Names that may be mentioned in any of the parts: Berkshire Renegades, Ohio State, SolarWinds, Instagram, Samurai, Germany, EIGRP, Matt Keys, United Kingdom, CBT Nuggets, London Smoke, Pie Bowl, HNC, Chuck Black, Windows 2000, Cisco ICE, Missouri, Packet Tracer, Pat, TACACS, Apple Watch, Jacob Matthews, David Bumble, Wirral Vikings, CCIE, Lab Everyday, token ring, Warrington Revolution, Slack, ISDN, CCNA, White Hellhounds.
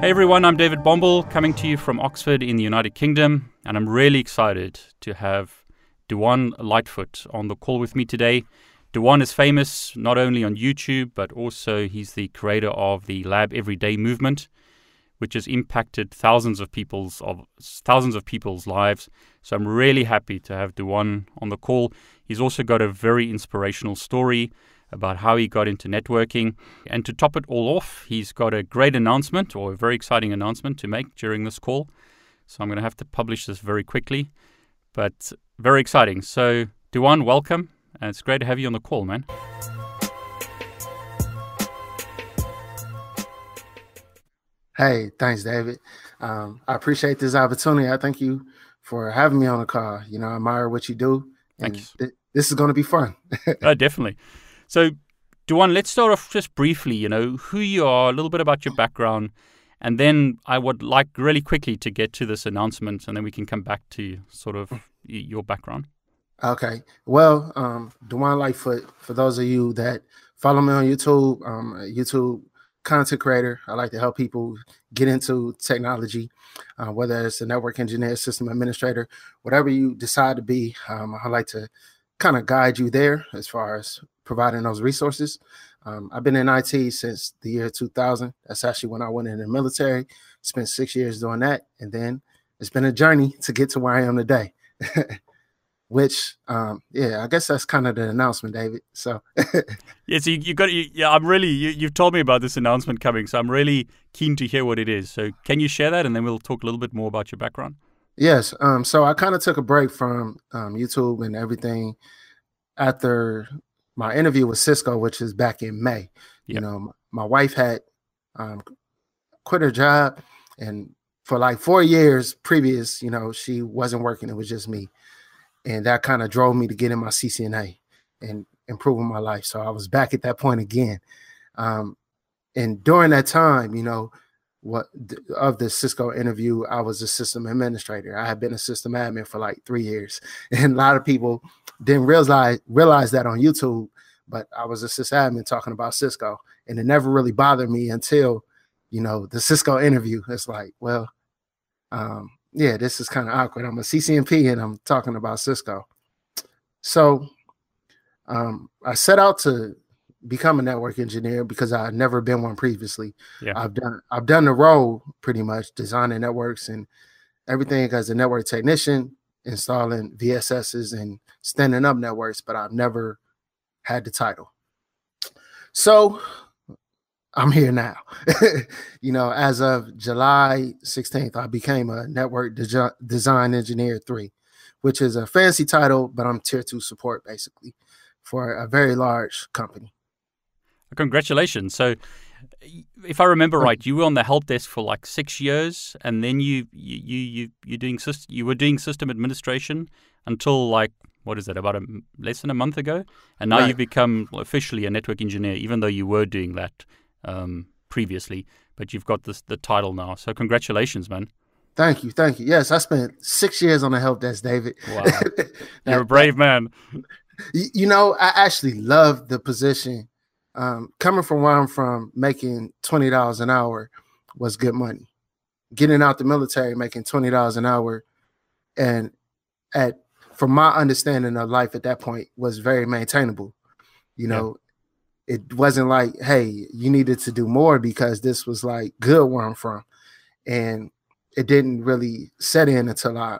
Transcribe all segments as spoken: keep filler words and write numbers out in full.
Hey everyone, I'm David Bumble, coming to you from Oxford in the United Kingdom, and I'm really excited to have Du'An Lightfoot on the call with me today. Du'An is famous not only on YouTube, but also he's the creator of the Lab Everyday movement, which has impacted thousands of people's of thousands of people's lives. So I'm really happy to have Du'An on the call. He's also got a very inspirational story about how he got into networking. And to top it all off, he's got a great announcement, or a very exciting announcement to make during this call. So I'm going to have to publish this very quickly, but very exciting. So Du'An, welcome. And it's great to have you on the call, man. Hey, thanks, David. Um, I appreciate this opportunity. I thank you for having me on the call. You know, I admire what you do. And thank you. Th- this is going to be fun. Oh, definitely. So, Du'An, let's start off just briefly, you know, who you are, a little bit about your background, and then I would like really quickly to get to this announcement, and then we can come back to sort of your background. Okay. Well, um, Du'An Lightfoot, for those of you that follow me on YouTube, um, YouTube content creator. I like to help people get into technology, uh, whether it's a network engineer, system administrator, whatever you decide to be. Um, I like to kind of guide you there as far as providing those resources. Um, I've been in I T since the year two thousand. That's actually when I went in the military, spent six years doing that. And then it's been a journey to get to where I am today, which, um, yeah, I guess that's kind of the announcement, David. So yeah, so you, you got you, yeah, I'm really, you, you've told me about this announcement coming, so I'm really keen to hear what it is. So can you share that? And then we'll talk a little bit more about your background. Yes. Um, so I kind of took a break from um, YouTube and everything after my interview with Cisco, which is back in May. Yep. You know, my wife had um, quit her job, and for like four years previous, you know, she wasn't working. It was just me. And that kind of drove me to get in my C C N A and improving my life. So I was back at that point again. Um, and during that time, you know, what of the Cisco interview, I was a system administrator. I had been a system admin for like three years. And a lot of people didn't realize realize that on YouTube, but I was a sysadmin talking about Cisco. And it never really bothered me until, you know, the Cisco interview. It's like, well, um, yeah, this is kind of awkward. I'm a C C N P and I'm talking about Cisco. So um, I set out to become a network engineer because I've never been one previously. Yeah. I've done I've done the role pretty much, designing networks and everything as a network technician, installing V S S's and standing up networks, but I've never had the title. So I'm here now. You know, as of July sixteenth, I became a network de- design engineer three, which is a fancy title, but I'm tier two support basically for a very large company. Congratulations. So if I remember right, you were on the help desk for like six years and then you you you you you doing you were doing system administration until like, what is it, about a less than a month ago? And now right. You've become officially a network engineer, even though you were doing that um, previously, but you've got this the title now. So congratulations, man. Thank you. Thank you. Yes, I spent six years on the help desk, David. Wow. You're a brave man. You know, I actually love the position. Um, coming from where I'm from, making twenty dollars an hour was good money. Getting out the military, making twenty dollars an hour, and at from my understanding of life at that point, was very maintainable. You know, yeah. It wasn't like, hey, you needed to do more, because this was like good where I'm from. And it didn't really set in until I,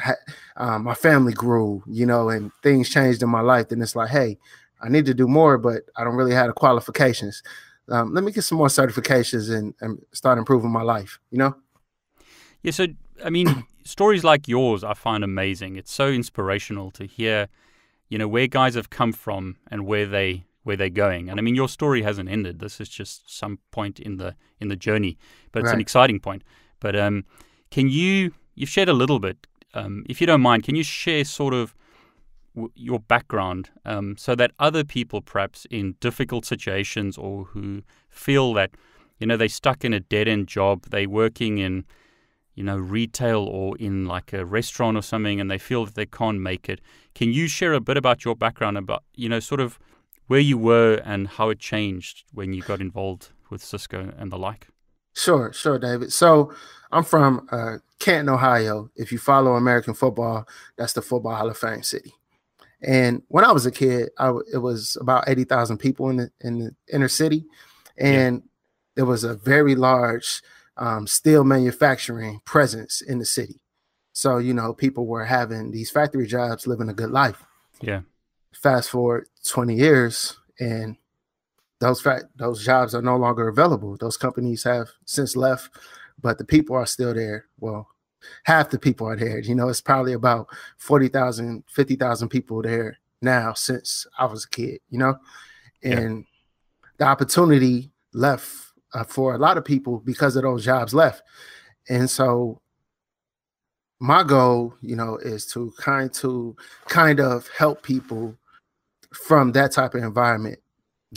ha- um, my family grew, you know, and things changed in my life. Then it's like, hey, I need to do more, but I don't really have the qualifications. Um, let me get some more certifications and, and start improving my life, you know? Yeah, so, I mean, stories like yours I find amazing. It's so inspirational to hear, you know, where guys have come from and where they where they're going. And I mean, your story hasn't ended. This is just some point in the in the journey, but it's right. an exciting point. But um, can you, you've shared a little bit, um, if you don't mind, can you share sort of w your background um, so that other people perhaps in difficult situations or who feel that, you know, they're stuck in a dead-end job, they're working in, you know, retail or in like a restaurant or something, and they feel that they can't make it. Can you share a bit about your background, about, you know, sort of where you were and how it changed when you got involved with Cisco and the like? Sure, sure, David. So I'm from uh, Canton, Ohio. If you follow American football, that's the Football Hall of Fame city. And when I was a kid, I w it was about eighty thousand people in the, in the inner city. And yeah. there was a very large Um, steel manufacturing presence in the city. So, you know, people were having these factory jobs, living a good life. Yeah. Fast forward twenty years and those fact those jobs are no longer available. Those companies have since left, but the people are still there. Well, half the people are there. You know, it's probably about forty thousand, fifty thousand people there now since I was a kid, you know, and yeah. the opportunity left Uh, for a lot of people because of those jobs left. And so my goal, you know, is to kind to kind of help people from that type of environment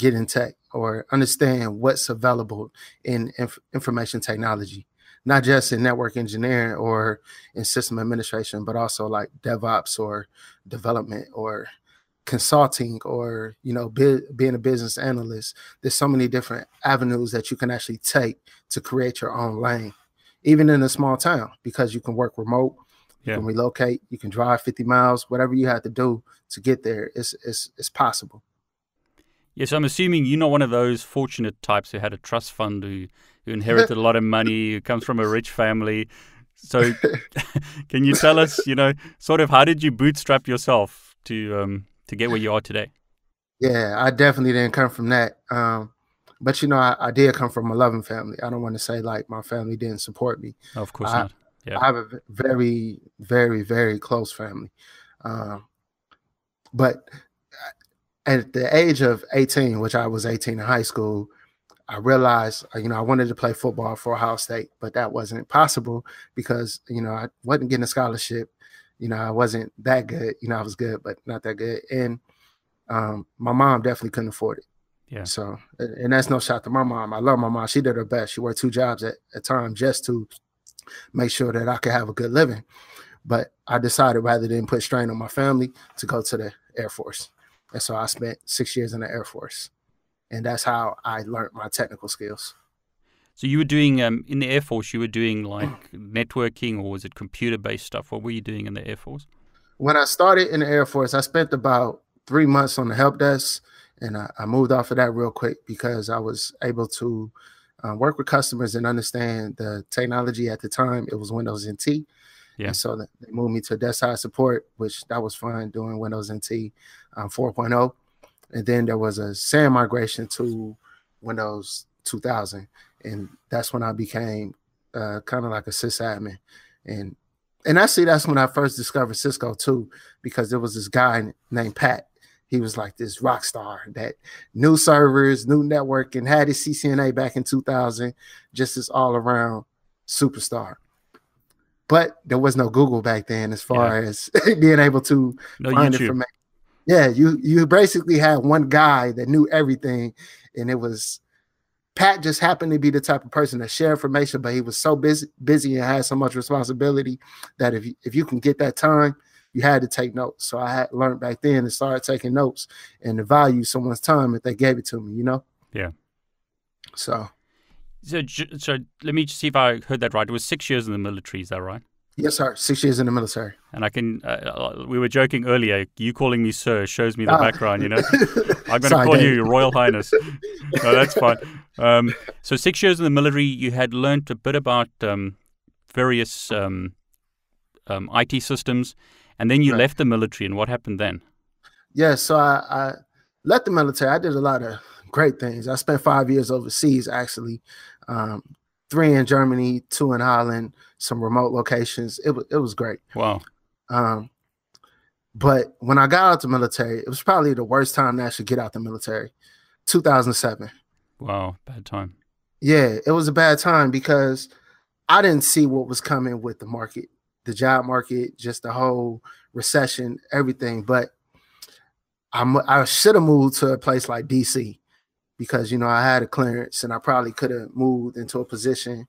get in tech or understand what's available in inf information technology, not just in network engineering or in system administration, but also like DevOps or development or consulting or, you know, be, being a business analyst. There's so many different avenues that you can actually take to create your own lane, even in a small town, because you can work remote, yeah. you can relocate, you can drive fifty miles, whatever you have to do to get there, it's, it's, it's possible. Yes, I'm assuming you're not one of those fortunate types who had a trust fund, who, who inherited a lot of money, who comes from a rich family. So can you tell us, you know, sort of how did you bootstrap yourself to... Um, to get where you are today? Yeah, I definitely didn't come from that. Um, but, you know, I, I did come from a loving family. I don't want to say like my family didn't support me. Oh, of course I, not. Yeah. I have a very, very, very close family. Um, but at the age of eighteen, which I was eighteen in high school, I realized, you know, I wanted to play football for Ohio State, but that wasn't possible because, you know, I wasn't getting a scholarship. You know, I wasn't that good. You know, I was good, but not that good. And um, my mom definitely couldn't afford it. Yeah. So, and that's no shot to my mom. I love my mom. She did her best. She worked two jobs at a time just to make sure that I could have a good living. But I decided rather than put strain on my family to go to the Air Force. And so I spent six years in the Air Force. And that's how I learned my technical skills. So you were doing, um, in the Air Force, you were doing like networking, or was it computer-based stuff? What were you doing in the Air Force? When I started in the Air Force, I spent about three months on the help desk, and I, I moved off of that real quick because I was able to uh, work with customers and understand the technology at the time. It was Windows N T. Yeah. And so they moved me to desktop support, which that was fun, doing Windows N T um, four point oh. And then there was a SAN migration to Windows two thousand. And that's when I became uh, kind of like a sysadmin. And and actually, that's when I first discovered Cisco, too, because there was this guy named Pat. He was like this rock star that knew servers, knew networking, had his C C N A back in two thousand, just this all-around superstar. But there was no Google back then as far yeah. as being able to no find YouTube. Information. Yeah, you, you basically had one guy that knew everything, and it was... Pat just happened to be the type of person that shared information, but he was so busy, busy and had so much responsibility that if you, if you can get that time, you had to take notes. So I had learned back then and started taking notes and to value someone's time if they gave it to me, you know? Yeah. So. So, so let me just see if I heard that right. It was six years in the military, is that right? Yes, sir. Six years in the military. And I can, uh, we were joking earlier, you calling me sir shows me the ah. background, you know. I'm going Sorry, to call David. You your Royal Highness. No, that's fine. Um, so six years in the military, you had learned a bit about um, various um, um, I T systems, and then you right. left the military. And what happened then? Yeah, so I, I left the military. I did a lot of great things. I spent five years overseas, actually. Um Three in Germany, two in Holland, some remote locations. It was it was great. Wow. Um, But when I got out the military, it was probably the worst time to actually get out the military, two thousand seven. Wow, bad time. Yeah, it was a bad time because I didn't see what was coming with the market, the job market, just the whole recession, everything. But I'm, I should have moved to a place like D C because, you know, I had a clearance and I probably could have moved into a position,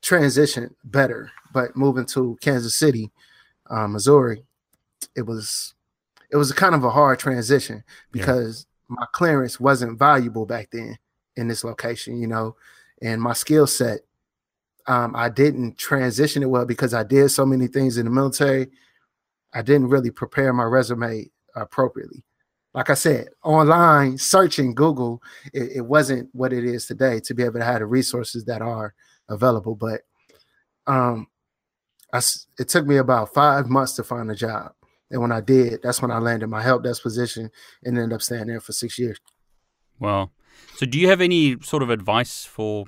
transition better. But moving to Kansas City, uh, Missouri, it was it was kind of a hard transition because yeah. my clearance wasn't valuable back then in this location, you know, and my skill set, um, I didn't transition it well because I did so many things in the military. I didn't really prepare my resume appropriately. Like I said, online, searching Google, it, it wasn't what it is today to be able to have the resources that are available. But um, I, it took me about five months to find a job. And when I did, that's when I landed my help desk position and ended up staying there for six years. Wow. So do you have any sort of advice for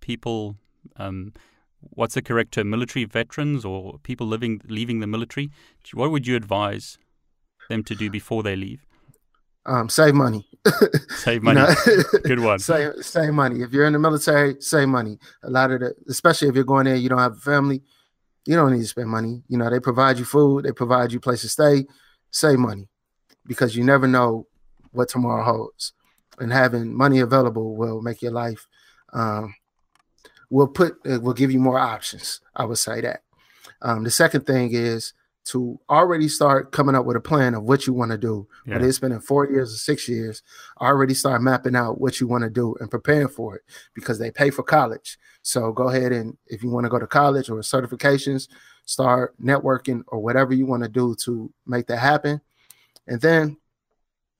people, um, what's the correct term, military veterans or people living leaving the military? What would you advise them to do before they leave? Um, save money. Save money. You know? Good one. Save, save money. If you're in the military, save money. A lot of the, especially if you're going there, you don't have a family, you don't need to spend money. You know, they provide you food, they provide you a place to stay. Save money because you never know what tomorrow holds. And having money available will make your life, um, will put, will give you more options. I would say that. Um, the second thing is to already start coming up with a plan of what you want to do. Yeah. Whether it's been in four years or six years, already start mapping out what you want to do and preparing for it because they pay for college. So go ahead and if you want to go to college or certifications, start networking or whatever you want to do to make that happen. And then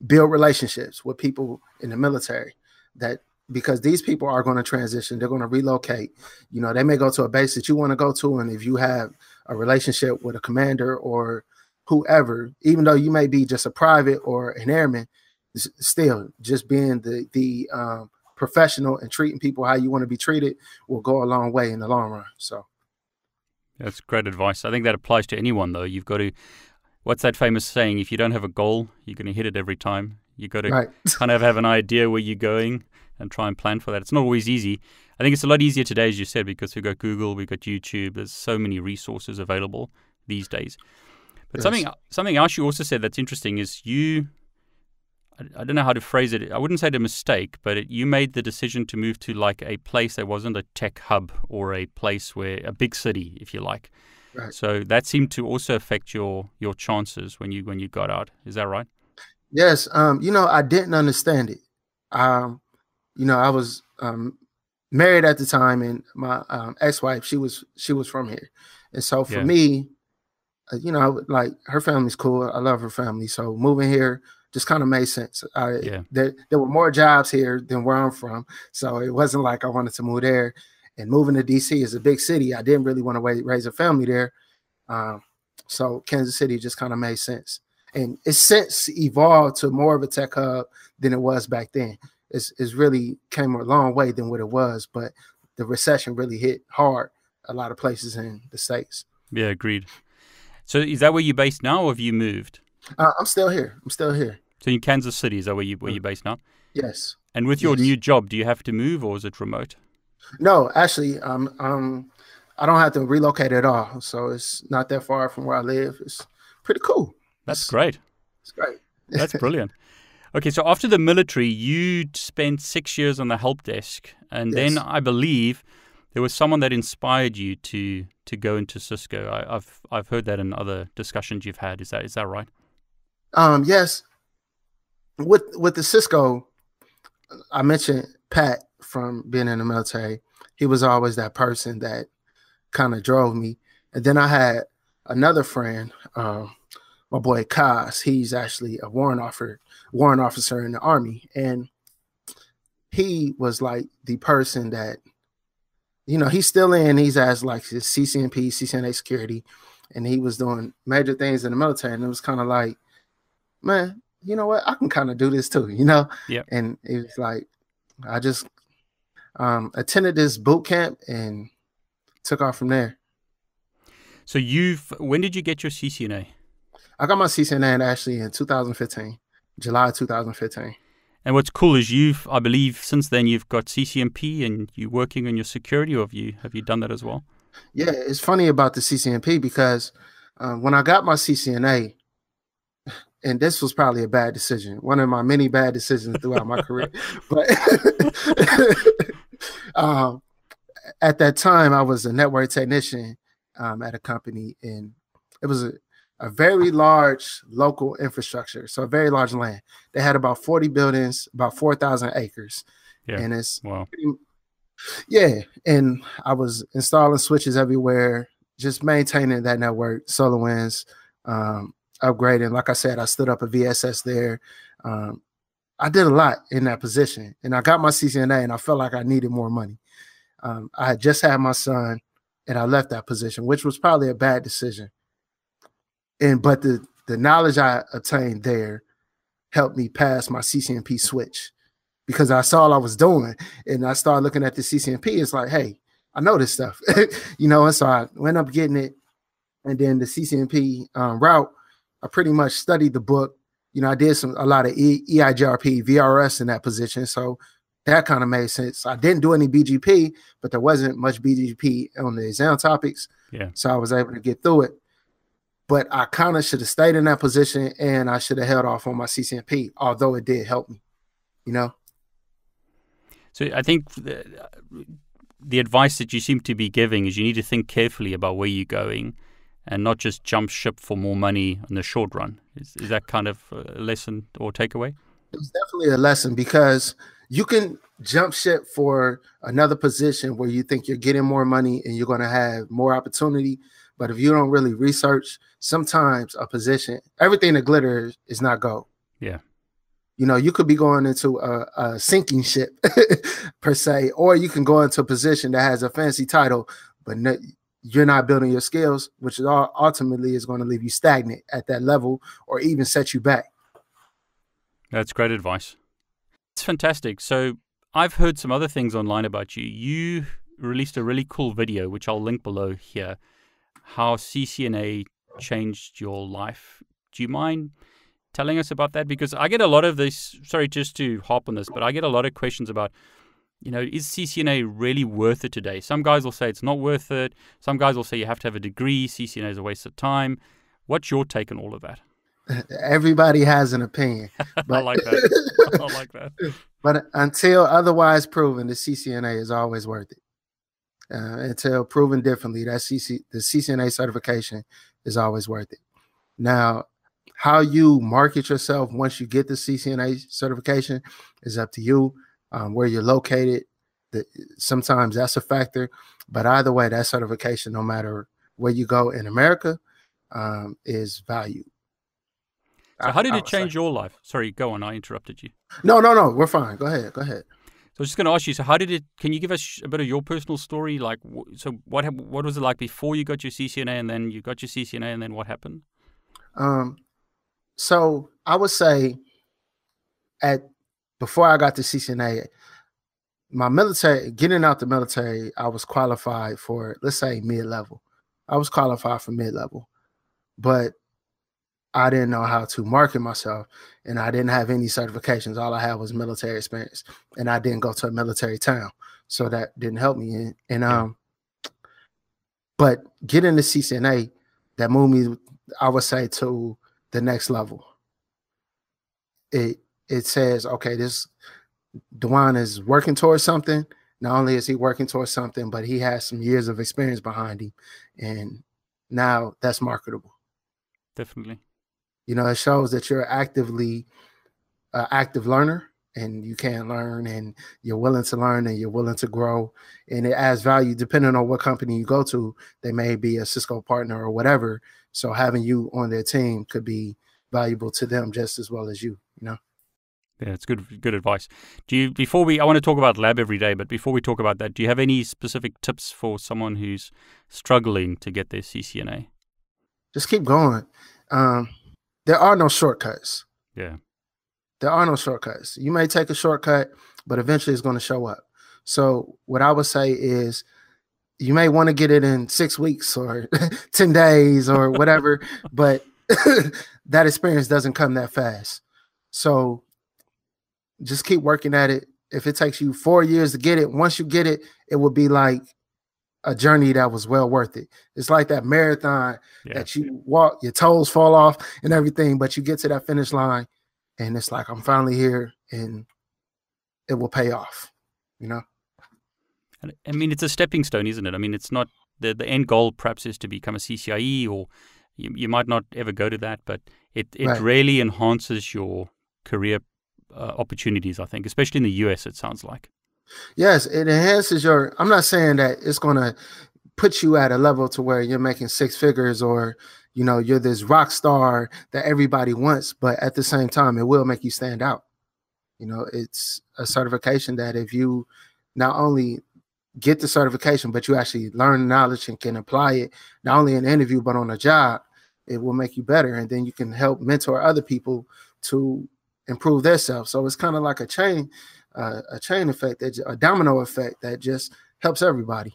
build relationships with people in the military that because these people are going to transition, they're going to relocate. You know, they may go to a base that you want to go to. And if you have a relationship with a commander or whoever, even though you may be just a private or an airman, still just being the, the um, professional and treating people how you want to be treated will go a long way in the long run. So that's great advice. I think that applies to anyone, though. You've got to, what's that famous saying? If you don't have a goal, you're going to hit it every time. You've got to right. kind of have an idea where you're going and try and plan for that. It's not always easy. I think it's a lot easier today, as you said, because we've got Google, we've got YouTube. There's so many resources available these days. But yes. something something else you also said that's interesting is you, I, I don't know how to phrase it. I wouldn't say it a mistake, but it, you made the decision to move to like a place that wasn't a tech hub or a place where, a big city, if you like. Right. So that seemed to also affect your your chances when you when you got out. Is that right? Yes. Um, you know, I didn't understand it. Um, you know, I was um, married at the time, and my um, ex-wife she was she was from here, and so for yeah. me, uh, you know, like her family's cool. I love her family, so moving here just kind of made sense. I, yeah. There there were more jobs here than where I'm from, so it wasn't like I wanted to move there. And moving to D C is a big city. I didn't really want to raise a family there. Um, so Kansas City just kind of made sense. And it's since evolved to more of a tech hub than it was back then. It's, it's really came a long way than what it was, but the recession really hit hard a lot of places in the States. Yeah, agreed. So is that where you're based now or have you moved? Uh, I'm still here. I'm still here. So in Kansas City, is that where, you, where you're based now? Yes. And with your yes. new job, do you have to move or is it remote? No, actually, um, um, I don't have to relocate at all. So it's not that far from where I live. It's pretty cool. That's it's, great. It's great. That's brilliant. Okay, so after the military, you spent six years on the help desk. And yes. then I believe there was someone that inspired you to to go into Cisco. I, I've I've heard that in other discussions you've had. Is that is that right? Um, yes. With, with the Cisco, I mentioned Pat. From being in the military, he was always that person that kind of drove me. And then I had another friend, um, my boy Kaz. He's actually a warrant officer, warrant officer in the Army, and he was like the person that, you know, he's still in. He's as like his C C N P, C C N A security, and he was doing major things in the military. And it was kind of like, man, you know what? I can kind of do this too, you know? Yeah. And it was like, I just Um, attended this boot camp and took off from there. So you've, when did you get your C C N A? I got my C C N A actually in two thousand fifteen, July two thousand fifteen. And what's cool is you've, I believe, since then you've got C C N P and you're working on your security. Or have you have you done that as well? Yeah, it's funny about the C C N P because uh, when I got my C C N A, and this was probably a bad decision, one of my many bad decisions throughout my career. But um, at that time, I was a network technician um, at a company, and it was a, a very large local infrastructure, so a very large land. They had about forty buildings, about four thousand acres. Yeah. And it's wow. pretty, yeah, and I was installing switches everywhere, just maintaining that network, SolarWinds, um, upgrading. Like I said, I stood up a V S S there. Um, I did a lot in that position, and I got my C C N A, and I felt like I needed more money. Um, I had just had my son, and I left that position, which was probably a bad decision. And but the, the knowledge I obtained there helped me pass my C C N P switch, because I saw all I was doing, and I started looking at the C C N P. It's like, hey, I know this stuff, you know. And so I went up getting it, and then the C C N P um, route, I pretty much studied the book. You know, I did some a lot of e, EIGRP, V R S in that position, so that kind of made sense. I didn't do any B G P, but there wasn't much B G P on the exam topics, yeah. So I was able to get through it. But I kind of should have stayed in that position, and I should have held off on my C C N P, although it did help me, you know. So I think the, the advice that you seem to be giving is you need to think carefully about where you're going and not just jump ship for more money in the short run. Is, is that kind of a lesson or takeaway? It's definitely a lesson, because you can jump ship for another position where you think you're getting more money and you're going to have more opportunity. But if you don't really research, sometimes a position, everything that glitters is not gold. Yeah. You know, you could be going into a, a sinking ship per se, or you can go into a position that has a fancy title, but no, you're not building your skills, which is all, ultimately is going to leave you stagnant at that level or even set you back. That's great advice. It's fantastic. So I've heard some other things online about you. You released a really cool video, which I'll link below here, how C C N A changed your life. Do you mind telling us about that? Because I get a lot of this, sorry, just to hop on this, but I get a lot of questions about, you know, is C C N A really worth it today? Some guys will say it's not worth it. Some guys will say you have to have a degree. C C N A is a waste of time. What's your take on all of that? Everybody has an opinion. But I like that. I like that. But until otherwise proven, the C C N A is always worth it. Uh, until proven differently, that C C, the C C N A certification is always worth it. Now, how you market yourself once you get the C C N A certification is up to you, um, where you're located. The, sometimes that's a factor, but either way, that certification, no matter where you go in America, um, is valued. So I, how did I it change say. your life? Sorry, go on. I interrupted you. No, no, no. We're fine. Go ahead. Go ahead. So I was just going to ask you, so how did it, can you give us a bit of your personal story? Like, so what what was it like before you got your C C N A, and then you got your C C N A, and then what happened? Um. So I would say at before I got the C C N A, my military, getting out the military, I was qualified for, let's say, mid-level. I was qualified for mid-level, but I didn't know how to market myself, and I didn't have any certifications. All I had was military experience, and I didn't go to a military town, so that didn't help me. And, and um, but getting the C C N A, that moved me, I would say, to the next level. It it says, okay, this Du'An is working towards something. Not only is he working towards something, but he has some years of experience behind him, and now that's marketable. Definitely. You know, it shows that you're actively an uh, active learner, and you can learn, and you're willing to learn, and you're willing to grow, and it adds value. Depending on what company you go to, they may be a Cisco partner or whatever. So having you on their team could be valuable to them just as well as you, you know? Yeah, it's good, good advice. Do you, before we, I want to talk about Lab Every Day, but before we talk about that, do you have any specific tips for someone who's struggling to get their C C N A? Just keep going. Um, there are no shortcuts. Yeah. There are no shortcuts. You may take a shortcut, but eventually it's going to show up. So what I would say is, you may want to get it in six weeks or ten days or whatever, but that experience doesn't come that fast. So just keep working at it. If it takes you four years to get it, once you get it, it will be like a journey that was well worth it. It's like that marathon yeah. that you walk, your toes fall off and everything, but you get to that finish line and it's like, I'm finally here and it will pay off, you know? I mean, it's a stepping stone, isn't it? I mean, it's not the, the end goal perhaps is to become a C C I E, or you, you might not ever go to that, but it, it right. really enhances your career uh, opportunities, I think, especially in the U S, it sounds like. Yes, it enhances your, I'm not saying that it's going to put you at a level to where you're making six figures or, you know, you're this rock star that everybody wants, but at the same time, it will make you stand out. You know, it's a certification that if you not only get the certification, but you actually learn knowledge and can apply it, not only in an interview, but on a job, it will make you better. And then you can help mentor other people to improve themselves. So it's kind of like a chain, uh, a chain effect, a domino effect that just helps everybody.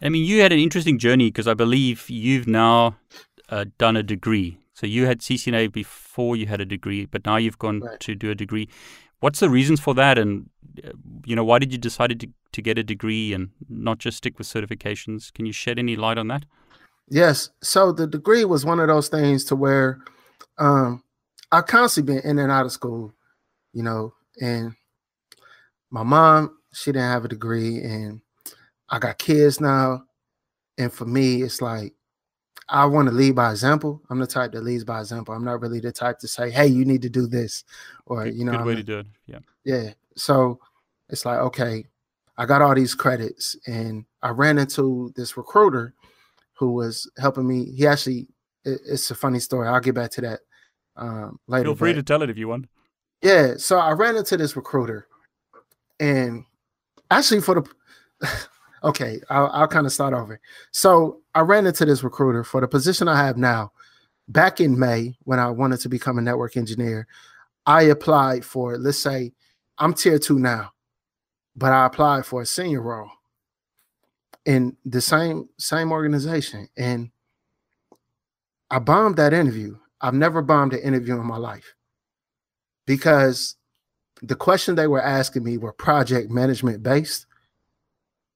I mean, you had an interesting journey because I believe you've now uh, done a degree. So you had C C N A before you had a degree, but now you've gone right. to do a degree. What's the reasons for that? And, you know, why did you decide to, to get a degree and not just stick with certifications? Can you shed any light on that? Yes. So the degree was one of those things to where um, I've constantly been in and out of school, you know, and my mom, she didn't have a degree, and I got kids now. And for me, it's like, I want to lead by example. I'm the type that leads by example. I'm not really the type to say, hey, you need to do this, or, good, you know, good way I mean? to do it. Yeah. Yeah. So it's like, okay, I got all these credits, and I ran into this recruiter who was helping me. He actually, it, it's a funny story. I'll get back to that um, later. Feel free but, to tell it if you want. Yeah. So I ran into this recruiter, and actually for the, okay, I'll, I'll kind of start over. So I ran into this recruiter for the position I have now. Back in May, when I wanted to become a network engineer, I applied for, let's say, I'm tier two now, but I applied for a senior role in the same, same organization. And I bombed that interview. I've never bombed an interview in my life, because the question they were asking me were project management based.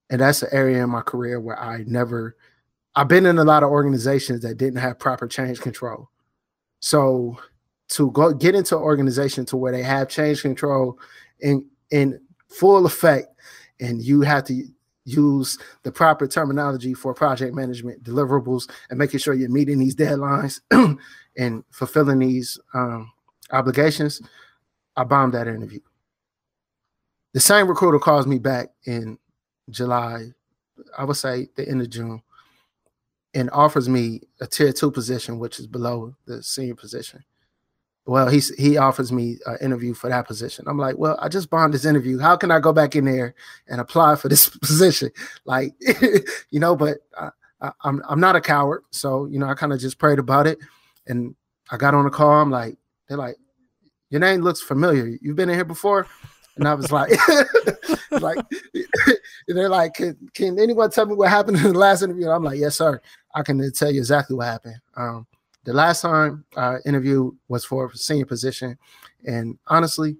And that's an area in my career where I never, I've been in a lot of organizations that didn't have proper change control. So to go get into an organization to where they have change control in, in full effect, and you have to use the proper terminology for project management deliverables and making sure you're meeting these deadlines and fulfilling these um, obligations, I bombed that interview. The same recruiter calls me back in July, I would say the end of June, and offers me a tier two position, which is below the senior position. Well, he he offers me an interview for that position. I'm like, well, I just bombed this interview. How can I go back in there and apply for this position? Like, you know, but I, I, I'm I'm not a coward, so you know, I kind of just prayed about it, and I got on a call. I'm like, they're like, your name looks familiar. You've been in here before. And I was like, like, they're like, can, can anyone tell me what happened in the last interview? And I'm like, yes, sir. I can tell you exactly what happened. Um, the last time I interviewed was for a senior position. And honestly,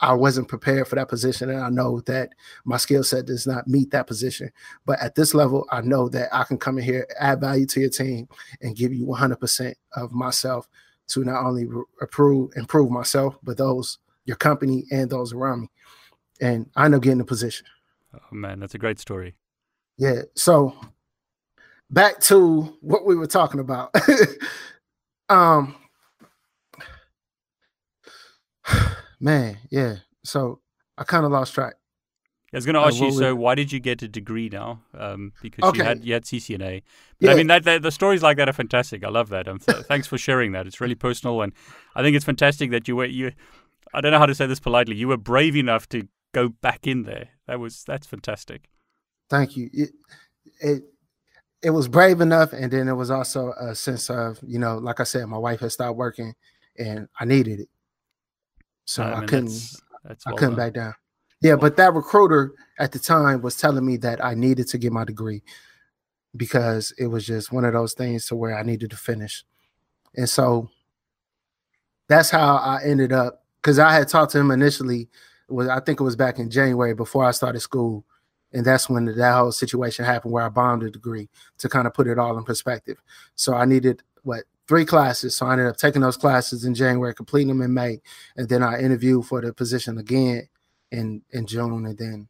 I wasn't prepared for that position. And I know that my skill set does not meet that position. But at this level, I know that I can come in here, add value to your team, and give you one hundred percent of myself to not only improve, improve myself, but those your company and those around me. And I end up getting the position. Oh man, that's a great story. Yeah. So back to what we were talking about. um, man. Yeah. So I kind of lost track. I was going to ask uh, you, so why did you get a degree now? Um, because okay. you had you had C C N A. But yeah. I mean, that, that the stories like that are fantastic. I love that. Um, th- thanks for sharing that. It's really personal. And I think it's fantastic that you were, you, I don't know how to say this politely. You were brave enough to go back in there. That was that's fantastic. Thank you. It, it it was brave enough, and then it was also a sense of, you know, like I said, my wife had stopped working, and I needed it, so I, mean, I couldn't that's, that's well I couldn't done. back down. Yeah, well, but that recruiter at the time was telling me that I needed to get my degree. because it was just one of those things to where I needed to finish. And so that's how I ended up, because I had talked to him initially, was I think it was back in January before I started school. And that's when that whole situation happened where I bombed a degree, to kind of put it all in perspective. So I needed, what, three classes. So I ended up taking those classes in January, completing them in May. And then I interviewed for the position again in, in June. And then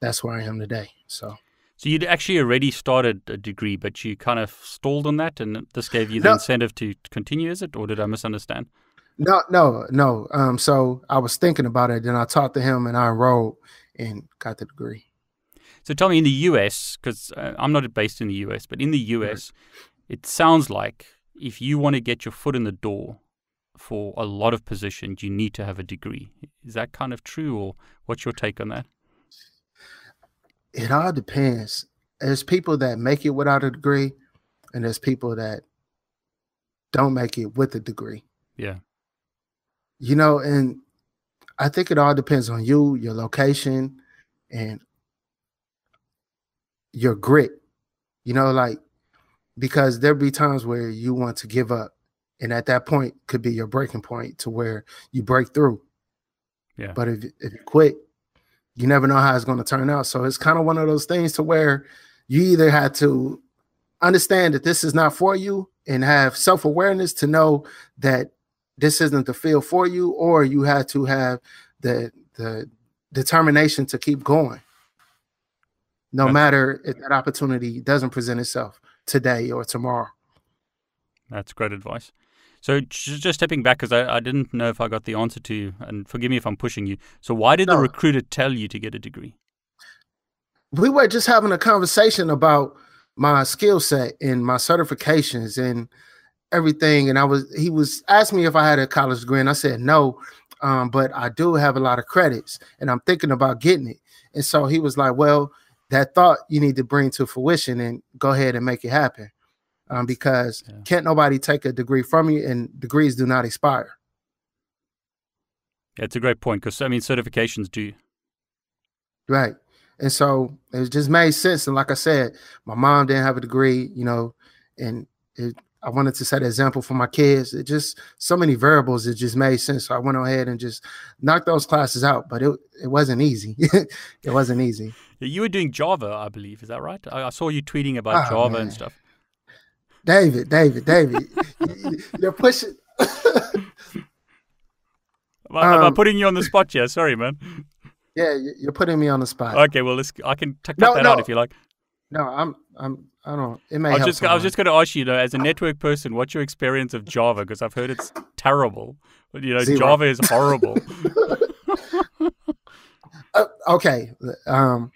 that's where I am today. So so you'd actually already started a degree, but you kind of stalled on that. And this gave you the no, incentive to continue, is it? Or did I misunderstand? No, no, no. Um, so I was thinking about it. Then I talked to him and I enrolled and got the degree. So tell me, in the U S, because uh, I'm not based in the U S, but in the U S, it sounds like if you want to get your foot in the door for a lot of positions, you need to have a degree. Is that kind of true, or what's your take on that? It all depends. There's people that make it without a degree, and there's people that don't make it with a degree. Yeah. You know, and I think it all depends on you, your location, and your grit, you know, like, because there'll be times where you want to give up, and at that point could be your breaking point to where you break through. Yeah. But if, if you quit, you never know how it's going to turn out. So it's kind of one of those things to where you either have to understand that this is not for you and have self-awareness to know that this isn't the field for you, or you have to have the, the determination to keep going. No matter if that opportunity doesn't present itself today or tomorrow. That's great advice. So just stepping back, because I, I didn't know if I got the answer to you, and forgive me if I'm pushing you. So why did no. the recruiter tell you to get a degree? We were just having a conversation about my skill set and my certifications and everything. And I was he was asking me if I had a college degree, and I said no, um, but I do have a lot of credits, and I'm thinking about getting it. And so he was like, well, that thought you need to bring to fruition and go ahead and make it happen, um, because yeah. can't nobody take a degree from you, and degrees do not expire. That's a great point, because I mean, certifications do. Right. And so it just made sense. And like I said, my mom didn't have a degree, you know, and it, I wanted to set an example for my kids. It just, so many variables, it just made sense. So I went ahead and just knocked those classes out, but it it wasn't easy. It wasn't easy. You were doing Java, I believe. Is that right? I, I saw you tweeting about oh, Java man. and stuff. David, David, David. You're pushing. Am I, um, am I putting you on the spot here? Sorry, man. Yeah, you're putting me on the spot. Okay, well, let's, I can cut no, that no. out if you like. No, I'm, I'm, I don't, it may I help. Just, I was just going to ask you, you know, as a network person, what's your experience of Java? Because I've heard it's terrible. You know, Zero. Java is horrible. uh, okay. Um,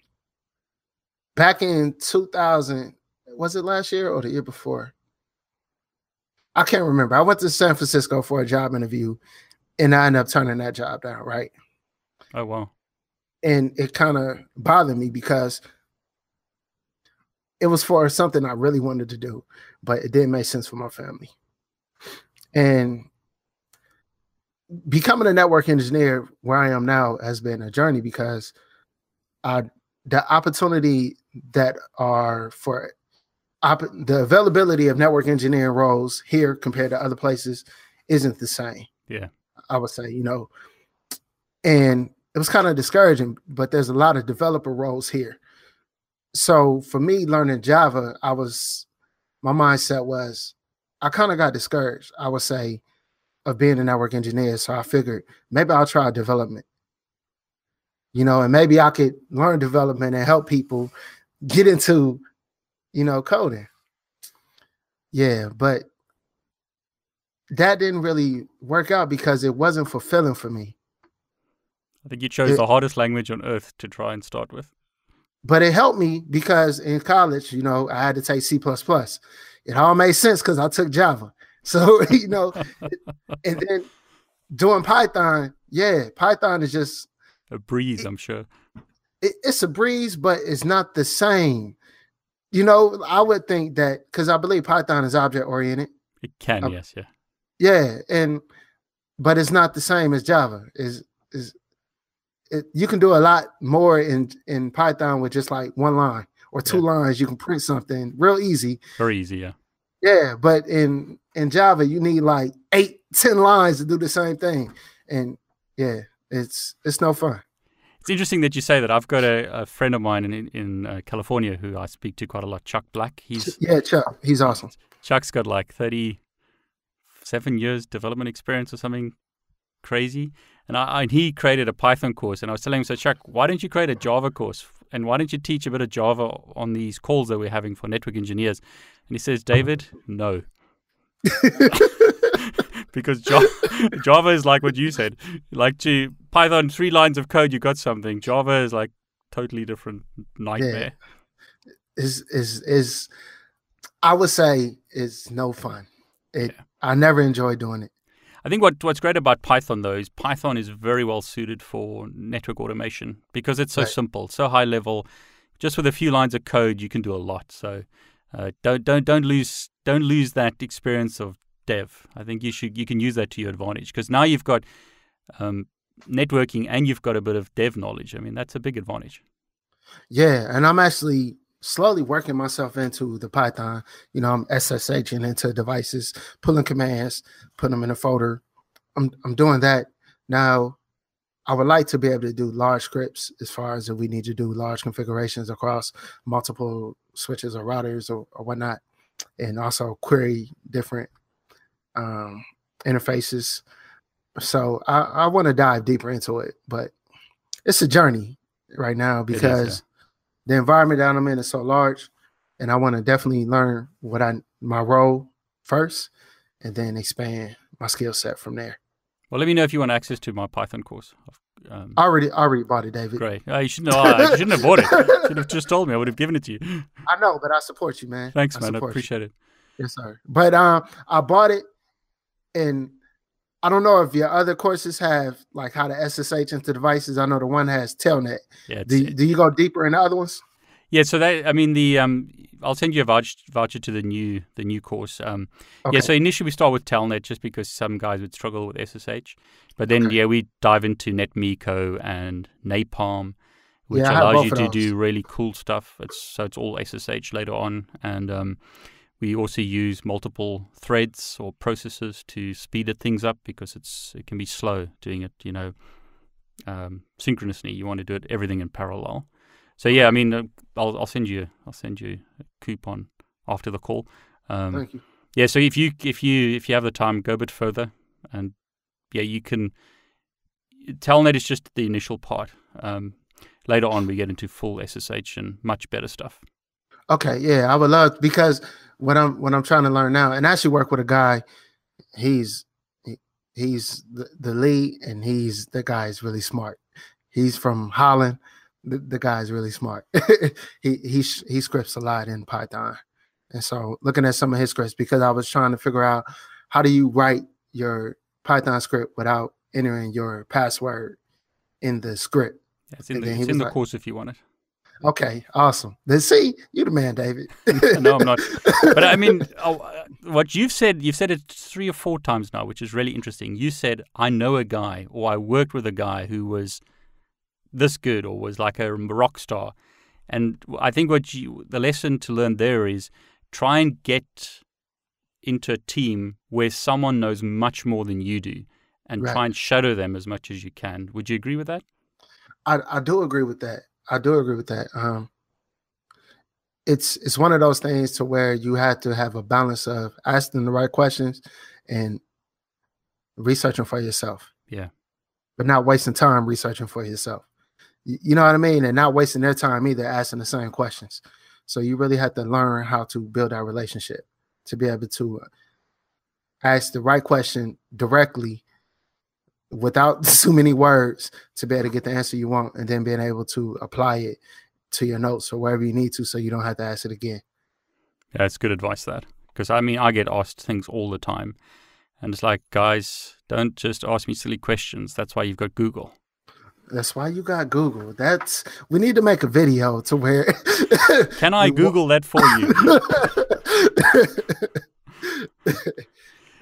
back in two thousand, was it last year or the year before? I can't remember. I went to San Francisco for a job interview, and I ended up turning that job down, right? Oh, wow. And it kind of bothered me, because it was for something I really wanted to do, but it didn't make sense for my family. And becoming a network engineer where I am now has been a journey, because I, the opportunity that are for op, the availability of network engineering roles here compared to other places isn't the same. Yeah, I would say, you know, and it was kind of discouraging, but there's a lot of developer roles here. So for me, learning Java, I was, my mindset was, I kind of got discouraged, I would say, of being a network engineer. So I figured maybe I'll try development, you know, and maybe I could learn development and help people get into, you know, coding. Yeah, but that didn't really work out because it wasn't fulfilling for me. I think you chose it, the hardest language on earth to try and start with. But it helped me because in college, you know, I had to take C plus plus. It all made sense because I took Java. So, you know, and then doing Python, yeah, Python is just a breeze, it, I'm sure. It, it's a breeze, but it's not the same. You know, I would think that, because I believe Python is object-oriented. It can, um, yes, yeah. Yeah, and but it's not the same as Java. It's, it's, It, you can do a lot more in, in Python with just like one line or two yeah. lines, you can print something real easy. Very easy, yeah. Yeah, but in in Java, you need like eight, ten lines to do the same thing. And yeah, it's it's no fun. It's interesting that you say that. I've got a, a friend of mine in, in uh, California who I speak to quite a lot, Chuck Black. He's Yeah, Chuck. He's awesome. Chuck's got like thirty-seven years development experience or something crazy. And, I, and he created a Python course. And I was telling him, so Chuck, why don't you create a Java course? And why don't you teach a bit of Java on these calls that we're having for network engineers? And he says, David, no. Because Java, Java is like what you said. Like to Python, three lines of code, you got something. Java is like totally different nightmare. Yeah. Is is is I would say it's no fun. It yeah. I never enjoy doing it. I think what what's great about Python though is Python is very well suited for network automation because it's so right. simple, so high level. Just with a few lines of code, you can do a lot. So uh, don't don't don't lose don't lose that experience of dev. I think you should you can use that to your advantage because now you've got um, networking and you've got a bit of dev knowledge. I mean, that's a big advantage. Yeah, and I'm actually slowly working myself into the Python. You know, I'm SSHing into devices, pulling commands, putting them in a folder. I'm I'm doing that now. I would like to be able to do large scripts as far as if we need to do large configurations across multiple switches or routers or, or whatnot, and also query different um, interfaces. So I, I want to dive deeper into it, but it's a journey right now because is, yeah. the environment that I'm in is so large, and I want to definitely learn what I my role first, and then expand my skill set from there. Well, let me know if you want access to my Python course. Um, I already, I already bought it, David. Great. Oh, you shouldn't, uh, you shouldn't have bought it. You should have just told me. I would have given it to you. I know, but I support you, man. Thanks, I man. I appreciate you. It. Yes, sir. But um, I bought it, and I don't know if your other courses have like how to S S H into devices. I know the one has Telnet. Yeah, do, do you go deeper in the other ones? Yeah, so that I mean the um, I'll send you a voucher, voucher to the new the new course. Um, okay. Yeah, so initially we start with Telnet just because some guys would struggle with S S H, but then okay. yeah we dive into NetMeco and Napalm, which yeah, allows you to do really cool stuff. It's so it's all S S H later on, and um, we also use multiple threads or processes to speed things up because it's it can be slow doing it. You know, um, synchronously you want to do it everything in parallel. So yeah, I mean, I'll I'll send you I'll send you a coupon after the call. Um, Thank you. Yeah, so if you if you if you have the time, go a bit further, and yeah, you can. Telnet is just the initial part. Um, later on, we get into full S S H and much better stuff. Okay, yeah, I would love because what I'm what I'm trying to learn now, and I actually work with a guy. He's he, he's the, the lead, and he's the guy is really smart. He's from Holland. The, the guy's really smart. he he he scripts a lot in Python, and so looking at some of his scripts because I was trying to figure out how do you write your Python script without entering your password in the script. Yeah, it's in and the, it's in the like, course if you want it. Okay, awesome. Then see, you the man, David. No, I'm not. But I mean, oh, what you've said, you've said it three or four times now, which is really interesting. You said, I know a guy or I worked with a guy who was this good or was like a rock star. And I think what you, the lesson to learn there is try and get into a team where someone knows much more than you do and right. try and shadow them as much as you can. Would you agree with that? I, I do agree with that. I do agree with that. Um, it's, it's one of those things to where you have to have a balance of asking the right questions and researching for yourself. Yeah. But not wasting time researching for yourself. You know what I mean? And not wasting their time either asking the same questions. So you really have to learn how to build that relationship to be able to ask the right question directly without too many words to be able to get the answer you want and then being able to apply it to your notes or wherever you need to so you don't have to ask it again. Yeah, it's good advice, that. Because, I mean, I get asked things all the time. And it's like, guys, don't just ask me silly questions. That's why you've got Google. That's why you got Google. That's we need to make a video to where. Can I Google that for you?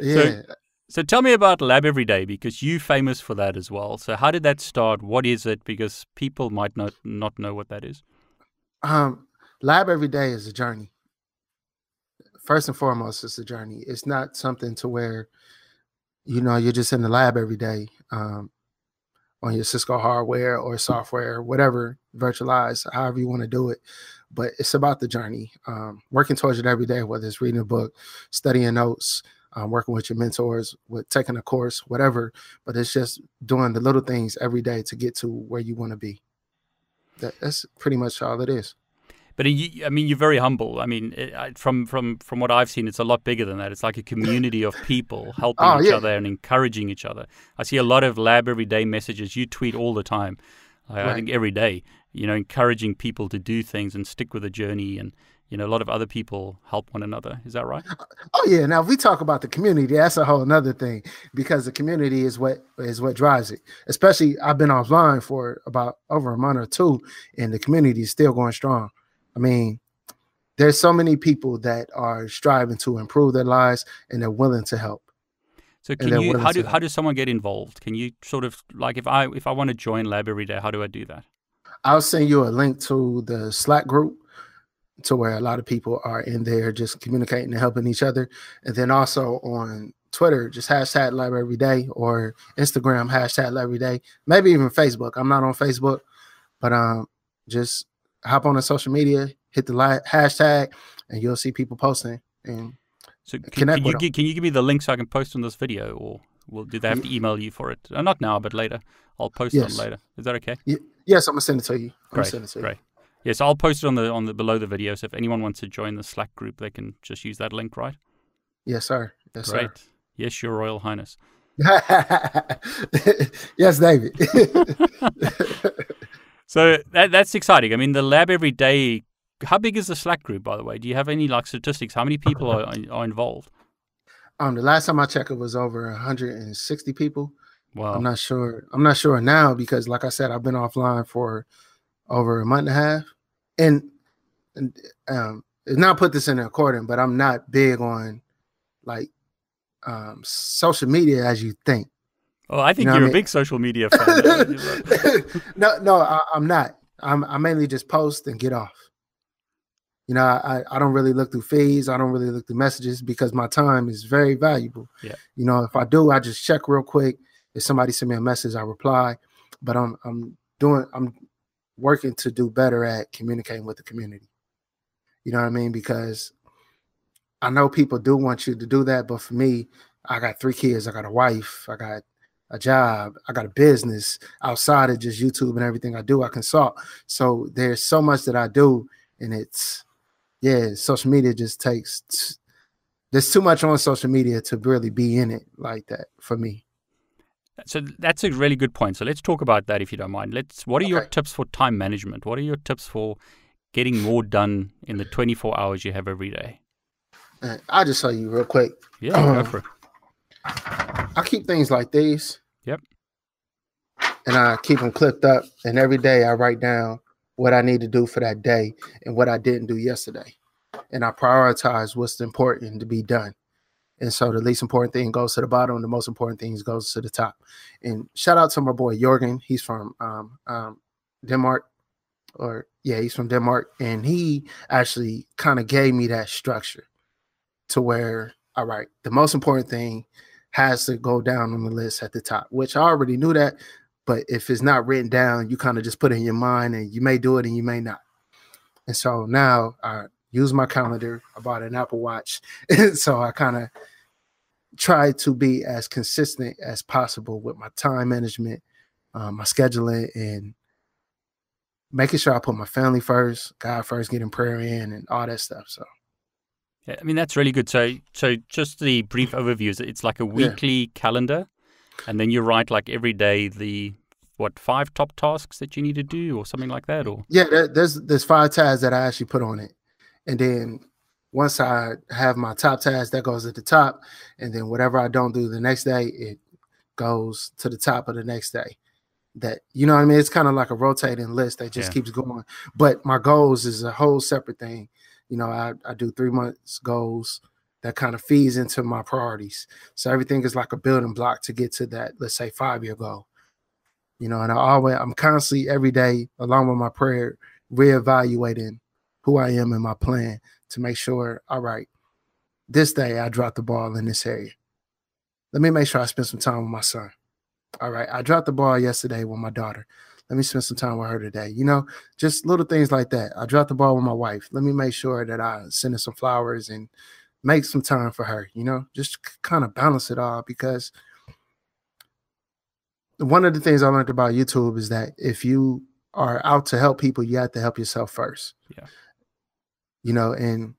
Yeah. So, so tell me about Lab Everyday because you're famous for that as well. So how did that start? What is it? Because people might not not know what that is. Um, Lab every day is a journey. First and foremost, it's a journey. It's not something to where, you know, you're just in the lab every day um, on your Cisco hardware or software, whatever, virtualized, however you want to do it. But it's about the journey, um, working towards it every day, whether it's reading a book, studying notes, um, working with your mentors, with taking a course, whatever. But it's just doing the little things every day to get to where you want to be. That, that's pretty much all it is. But you, I mean, you're very humble. I mean, it, from from from what I've seen, it's a lot bigger than that. It's like a community of people helping oh, each yeah. other and encouraging each other. I see a lot of Lab Everyday messages. You tweet all the time. I, right. I think every day, you know, encouraging people to do things and stick with a journey. And, you know, a lot of other people help one another. Is that right? Oh, yeah. Now, if we talk about the community, that's a whole other thing, because the community is what is what drives it. Especially I've been offline for about over a month or two, and the community is still going strong. I mean, there's so many people that are striving to improve their lives, and they're willing to help. So can you, how do how does someone get involved? Can you sort of, like, if I if I want to join Lab Every Day, how do I do that? I'll send you a link to the Slack group, to where a lot of people are in there just communicating and helping each other. And then also on Twitter, just hashtag Lab Every Day, or Instagram, hashtag Lab Every Day, maybe even Facebook. I'm not on Facebook, but um, just hop on the social media, hit the hashtag, and you'll see people posting. And so can, connect can, you, with them. Can you give me the link so I can post on this video, or will do they have to email you for it? Uh, not now, but later. I'll post yes. it later. Is that okay? Y yes, I'm gonna send it to you. I'm great, send it to great. You. Yes, I'll post it on the on the below the video. So if anyone wants to join the Slack group, they can just use that link, right? Yes, sir. Yes, great. Sir. Yes, Your Royal Highness. Yes, David. So that, that's exciting. I mean, the Lab Every Day, how big is the Slack group, by the way? Do you have any, like, statistics? How many people are, are involved? Um, the last time I checked, it was over one hundred sixty people. Wow. I'm not sure. I'm not sure now because, like I said, I've been offline for over a month and a half. And, and um, not put this in a recording, but I'm not big on, like, um, social media as you think. Oh, I think you know you're I mean? a big social media fan. no, no, I, I'm not. I'm, I mainly just post and get off. You know, I, I don't really look through feeds. I don't really look through messages because my time is very valuable. Yeah. You know, if I do, I just check real quick. If somebody send me a message, I reply. But I'm I'm doing I'm working to do better at communicating with the community. You know what I mean? Because I know people do want you to do that, but for me, I got three kids. I got a wife. I got a job. I got a business outside of just YouTube and everything I do. I consult. So there's so much that I do, and it's, yeah, social media just takes, there's too much on social media to really be in it like that for me. So that's a really good point. So let's talk about that if you don't mind. Let's, what are okay. your tips for time management? What are your tips for getting more done in the twenty-four hours you have every day? I'll just tell you real quick. Yeah, um, go for it. I keep things like these. Yep. And I keep them clipped up. And every day I write down what I need to do for that day and what I didn't do yesterday. And I prioritize what's important to be done. And so the least important thing goes to the bottom. The most important thing goes to the top. And shout out to my boy, Jorgen. He's from um, um, Denmark. Or yeah, he's from Denmark. And he actually kind of gave me that structure to where, all right, the most important thing has to go down on the list at the top, which I already knew that. But if it's not written down, you kind of just put it in your mind, and you may do it and you may not. And so now I use my calendar. I bought an Apple Watch. So I kind of try to be as consistent as possible with my time management, um, my scheduling, and making sure I put my family first, God first, getting prayer in, and all that stuff. So. I mean, that's really good. So so just the brief overview is it's like a weekly yeah. calendar, and then you write like every day the, what, five top tasks that you need to do or something like that? Or yeah, there, there's there's five tasks that I actually put on it. And then once I have my top task, that goes at the top. And then whatever I don't do the next day, it goes to the top of the next day. That, you know what I mean? It's kind of like a rotating list that just yeah. keeps going. But my goals is a whole separate thing. You know, I, I do three months goals that kind of feeds into my priorities. So everything is like a building block to get to that, let's say, five-year goal. You know, and I always, I'm constantly every day, along with my prayer, reevaluating who I am and my plan to make sure, all right, this day I dropped the ball in this area. Let me make sure I spend some time with my son. All right, I dropped the ball yesterday with my daughter. Let me spend some time with her today. You know, just little things like that. I dropped the ball with my wife. Let me make sure that I send her some flowers and make some time for her, you know, just kind of balance it all. Because one of the things I learned about YouTube is that if you are out to help people, you have to help yourself first. Yeah. You know, and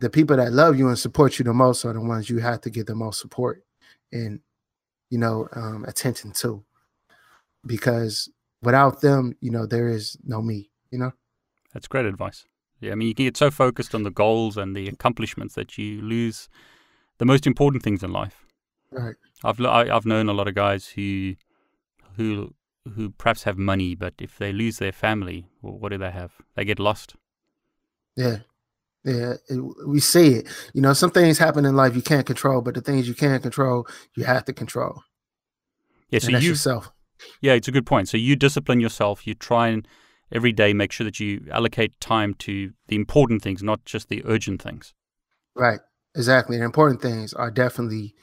the people that love you and support you the most are the ones you have to get the most support and, you know, um, attention to. Because without them, you know, there is no me, you know? That's great advice. Yeah, I mean, you can get so focused on the goals and the accomplishments that you lose the most important things in life. Right. I've I've known a lot of guys who who who perhaps have money, but if they lose their family, well, what do they have? They get lost. Yeah, yeah, it, we see it. You know, some things happen in life you can't control, but the things you can control, you have to control. Yeah, so and that's you, yourself. Yeah, it's a good point. So you discipline yourself. You try and every day make sure that you allocate time to the important things, not just the urgent things. Right, exactly. The important things are definitely,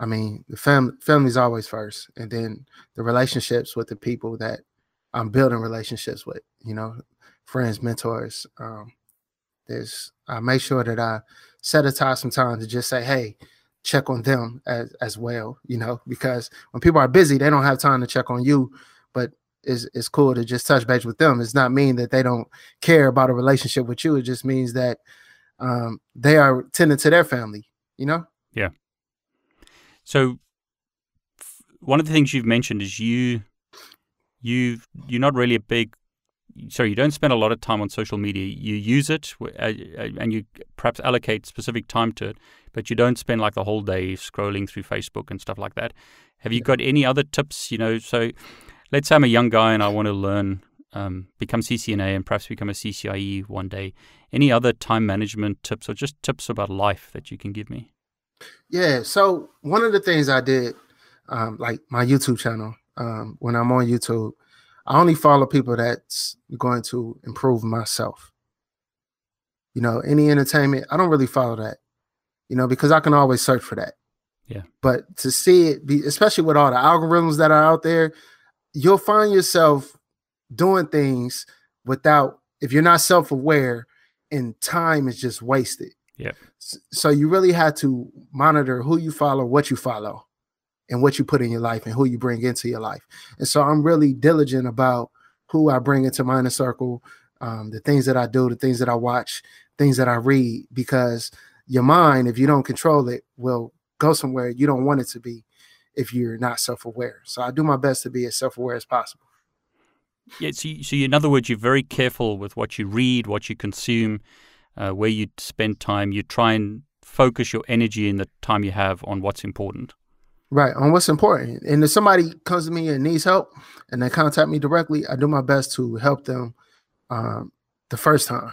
I mean, the fam- family's always first, and then the relationships with the people that I'm building relationships with, you know, friends, mentors. Um, there's, I make sure that I set aside some time to just say, hey, check on them as, as well, you know, because when people are busy, they don't have time to check on you, but it's, it's cool to just touch base with them. It's not mean that they don't care about a relationship with you. It just means that um, they are tending to their family, you know? Yeah. So f- one of the things you've mentioned is you, you, you're not really a big, sorry, you don't spend a lot of time on social media. You use it uh, and you perhaps allocate specific time to it, but you don't spend like the whole day scrolling through Facebook and stuff like that. Have you got any other tips? You know, so let's say I'm a young guy and I want to learn, um, become C C N A and perhaps become a C C I E one day. Any other time management tips or just tips about life that you can give me? Yeah, so one of the things I did, um, like my YouTube channel, um, when I'm on YouTube, I only follow people that's going to improve myself. You know, any entertainment, I don't really follow that, you know, because I can always search for that. Yeah. But to see it, be, especially with all the algorithms that are out there, you'll find yourself doing things without, if you're not self-aware, and time is just wasted. Yeah. So you really have to monitor who you follow, what you follow, and what you put in your life and who you bring into your life. And so I'm really diligent about who I bring into my inner circle, um, the things that I do, the things that I watch, things that I read, because your mind, if you don't control it, will go somewhere you don't want it to be if you're not self-aware. So I do my best to be as self-aware as possible. Yeah. So, you, so in other words, you're very careful with what you read, what you consume, Uh, where you spend time. You try and focus your energy in the time you have on what's important. Right, on what's important. And if somebody comes to me and needs help and they contact me directly, I do my best to help them um, the first time,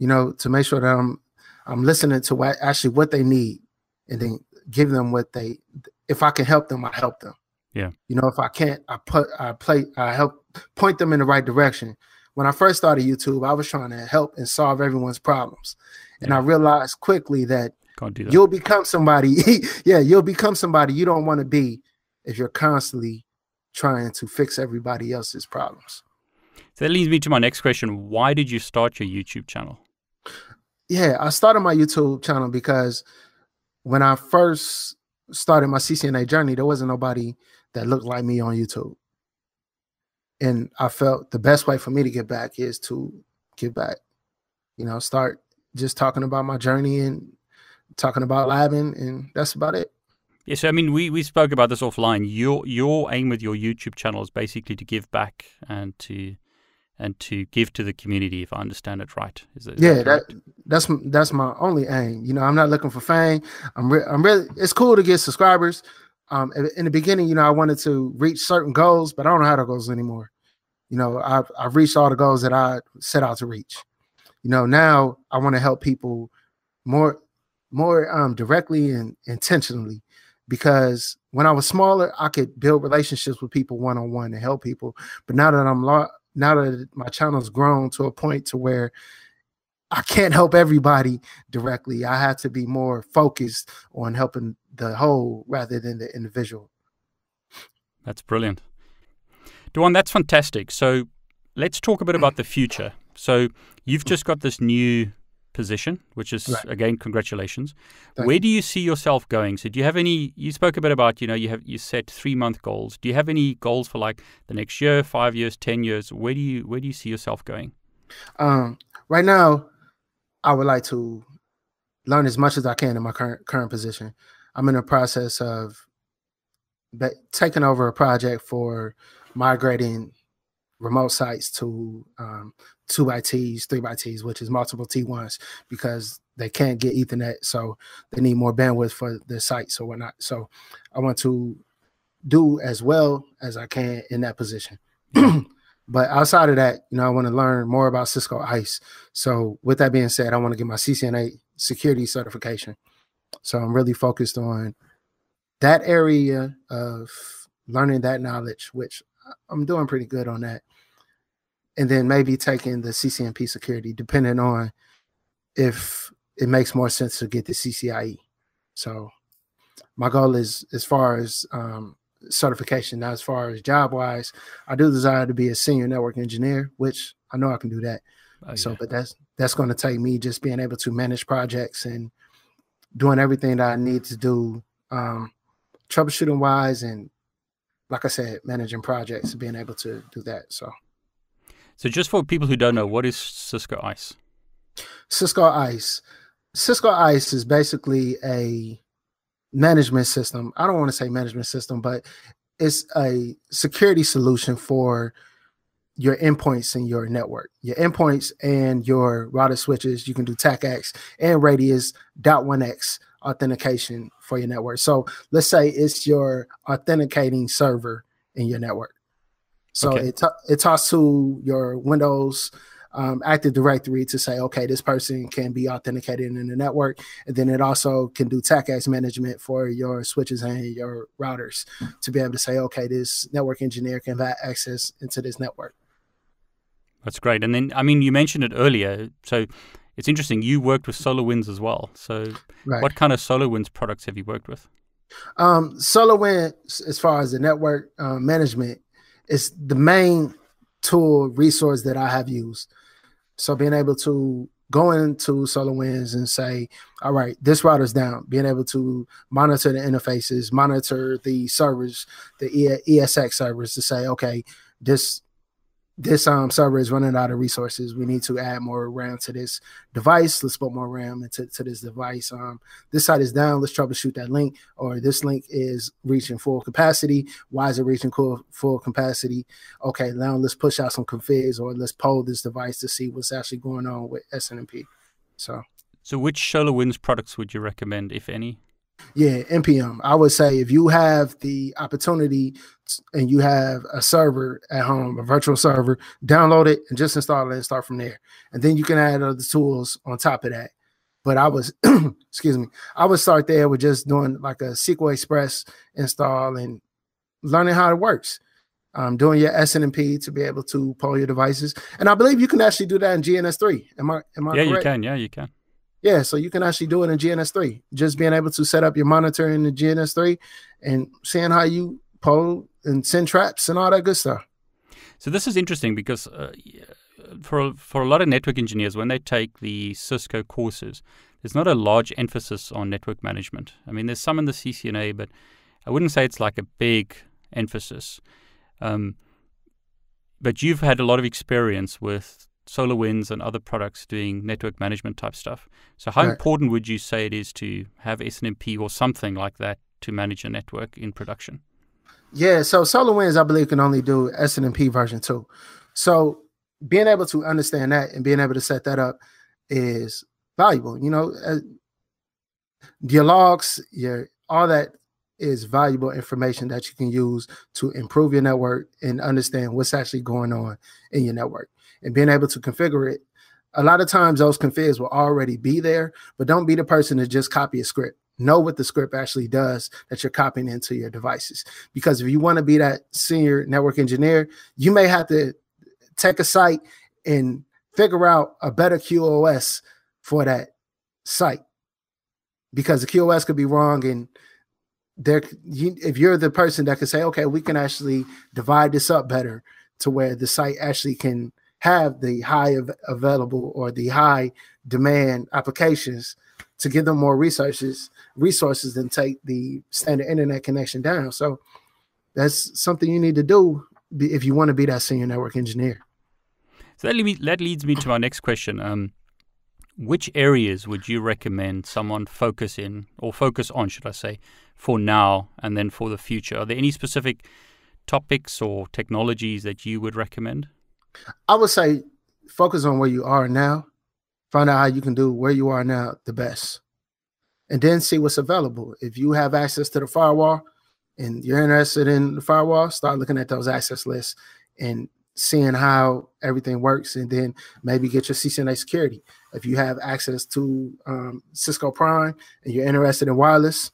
you know, to make sure that I'm I'm listening to what, actually what they need, and then give them what they, if I can help them, I help them. Yeah. You know, if I can't, I put, I play, I help point them in the right direction. When I first started YouTube, I was trying to help and solve everyone's problems. And yeah. I realized quickly that, Can't do that. You'll become somebody. yeah, you'll become somebody you don't want to be if you're constantly trying to fix everybody else's problems. So that leads me to my next question. Why did you start your YouTube channel? Yeah, I started my YouTube channel because when I first started my C C N A journey, there wasn't nobody that looked like me on YouTube. And I felt the best way for me to get back is to give back, you know, start just talking about my journey and talking about labbing, and that's about it. Yeah, so I mean, we, we spoke about this offline. Your your aim with your YouTube channel is basically to give back and to and to give to the community, if I understand it right. Is that, is yeah, that correct? that that's that's my only aim. You know, I'm not looking for fame. I'm re- I'm really. It's cool to get subscribers. Um, in the beginning, you know, I wanted to reach certain goals, but I don't have the goals anymore. You know, I've, I've reached all the goals that I set out to reach. You know, now I want to help people more, more um, directly and intentionally, because when I was smaller, I could build relationships with people one-on-one and help people. But now that I'm lo- now that my channel's grown to a point to where I can't help everybody directly. I have to be more focused on helping the whole rather than the individual. That's brilliant. Du'An, that's fantastic. So let's talk a bit about the future. So you've just got this new position, which is, right. again, congratulations. Thank Where you. do you see yourself going? So do you have any, you spoke a bit about, you know, you have you set three-month goals. Do you have any goals for like the next year, five years, ten years? Where do you, where do you see yourself going? Um, right now, I would like to learn as much as I can in my current current position. I'm in a process of taking over a project for migrating remote sites to um, two by T's, three by T's, which is multiple T ones, because they can't get Ethernet, so they need more bandwidth for the sites or whatnot. So I want to do as well as I can in that position. But outside of that, you know, I want to learn more about Cisco ICE. So with that being said, I want to get my C C N A security certification. So I'm really focused on that area of learning that knowledge, which I'm doing pretty good on that. And then maybe taking the C C N P security, depending on if it makes more sense to get the C C I E. So my goal is as far as um, certification. Now, as far as job-wise, I do desire to be a senior network engineer, which I know I can do that. Oh, yeah. So, but that's that's going to take me just being able to manage projects and doing everything that I need to do, um, troubleshooting-wise, and like I said, managing projects, being able to do that. So, so just for people who don't know, what is Cisco ICE? Cisco ICE, Cisco ICE is basically a management system. I don't want to say management system, but it's a security solution for your endpoints in your network, your endpoints and your router switches. You can do TACACS and RADIUS dot one X authentication for your network. So let's say it's your authenticating server in your network. So okay. it, it talks to your Windows Um, Active Directory to say, okay, this person can be authenticated in the network. And then it also can do TACACS management for your switches and your routers to be able to say, okay, this network engineer can have access into this network. That's great. And then, I mean, you mentioned it earlier. So it's interesting. You worked with SolarWinds as well. So right. what kind of SolarWinds products have you worked with? Um, SolarWinds, as far as the network uh, management, is the main tool resource that I have used. So being able to go into SolarWinds and say, all right, this router's down, being able to monitor the interfaces, monitor the servers, the E S X servers to say, okay, this this um server is running out of resources. We need to add more RAM to this device. Let's put more RAM into to this device. Um, this site is down. Let's troubleshoot that link, or this link is reaching full capacity. Why is it reaching full, full capacity? Okay, now let's push out some configs, or let's poll this device to see what's actually going on with S N M P. So, so which SolarWinds products would you recommend, if any? Yeah, N P M. I would say if you have the opportunity and you have a server at home, a virtual server, download it and just install it and start from there. And then you can add other tools on top of that. But I was, excuse me, I would start there with just doing like a S Q L Express install and learning how it works. Um, doing your S N M P to be able to poll your devices. And I believe you can actually do that in G N S three. Am I, am I correct? Yeah, you can. Yeah, you can. Yeah, so you can actually do it in G N S three. Just being able to set up your monitor in the G N S three and seeing how you poll and send traps and all that good stuff. So this is interesting because uh, for, for a lot of network engineers, when they take the Cisco courses, there's not a large emphasis on network management. I mean, there's some in the C C N A, but I wouldn't say it's like a big emphasis. Um, but you've had a lot of experience with SolarWinds and other products doing network management type stuff. So how right. important would you say it is to have S N M P or something like that to manage a network in production? Yeah, so SolarWinds, I believe, can only do S N M P version two. So being able to understand that and being able to set that up is valuable. You know, uh, your logs, your all that is valuable information that you can use to improve your network and understand what's actually going on in your network. And being able to configure it, a lot of times those configs will already be there, but don't be the person to just copy a script. Know what the script actually does that you're copying into your devices. Because if you want to be that senior network engineer, you may have to take a site and figure out a better Q O S for that site, because the Q O S could be wrong. And there, you, if you're the person that can say, okay, we can actually divide this up better to where the site actually can have the high av- available or the high demand applications to give them more resources, resources than take the standard internet connection down. So that's something you need to do if you want to be that senior network engineer. So that, lead, that leads me to my next question. Um, which areas would you recommend someone focus in or focus on, should I say, for now and then for the future? Are there any specific topics or technologies that you would recommend? I would say focus on where you are now. Find out how you can do where you are now the best, and then see what's available. If you have access to the firewall and you're interested in the firewall, start looking at those access lists and seeing how everything works, and then maybe get your C C N A security. If you have access to um, Cisco Prime and you're interested in wireless,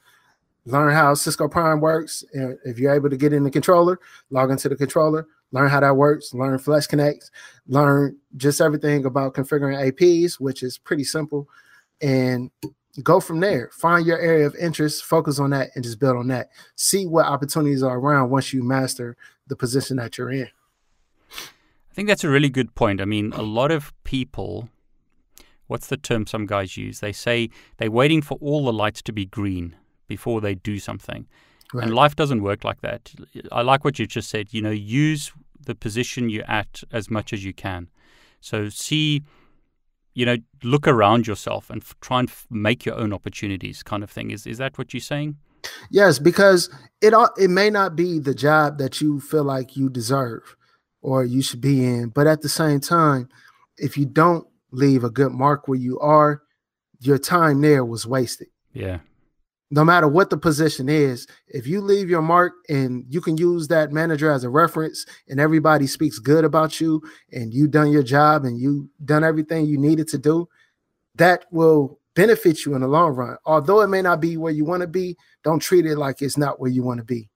learn how Cisco Prime works. And if you're able to get in the controller, log into the controller, learn how that works, learn Flex Connect, learn just everything about configuring A Ps, which is pretty simple, and go from there. Find your area of interest, focus on that, and just build on that. See what opportunities are around once you master the position that you're in. I think that's a really good point. I mean, a lot of people, what's the term some guys use? They say they're waiting for all the lights to be green before they do something. Right. And life doesn't work like that. I like what you just said. You know, use the position you're at as much as you can. So see, you know, look around yourself and f- try and f- make your own opportunities, kind of thing. Is is that what you're saying? Yes, because it it may not be the job that you feel like you deserve or you should be in, but at the same time, if you don't leave a good mark where you are, your time there was wasted. Yeah. No matter what the position is, if you leave your mark and you can use that manager as a reference and everybody speaks good about you and you done your job and you done everything you needed to do, that will benefit you in the long run. Although it may not be where you want to be, don't treat it like it's not where you want to be.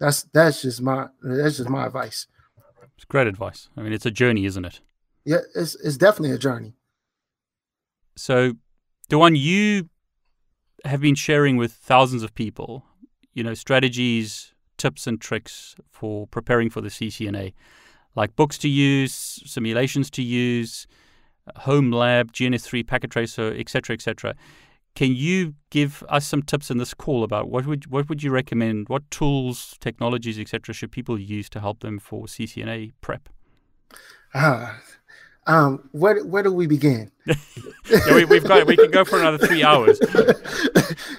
That's that's just my that's just my advice. It's great advice. I mean, it's a journey, isn't it? Yeah, it's it's definitely a journey. So, Du'An, you have been sharing with thousands of people, you know, strategies, tips and tricks for preparing for the C C N A, like books to use, simulations to use, home lab, G N S three, Packet Tracer, et cetera, et cetera. Can you give us some tips in this call about what would what would you recommend, what tools, technologies, et cetera, should people use to help them for C C N A prep? Uh. Um, where where do we begin? yeah, we, we've got it. We can go for another three hours.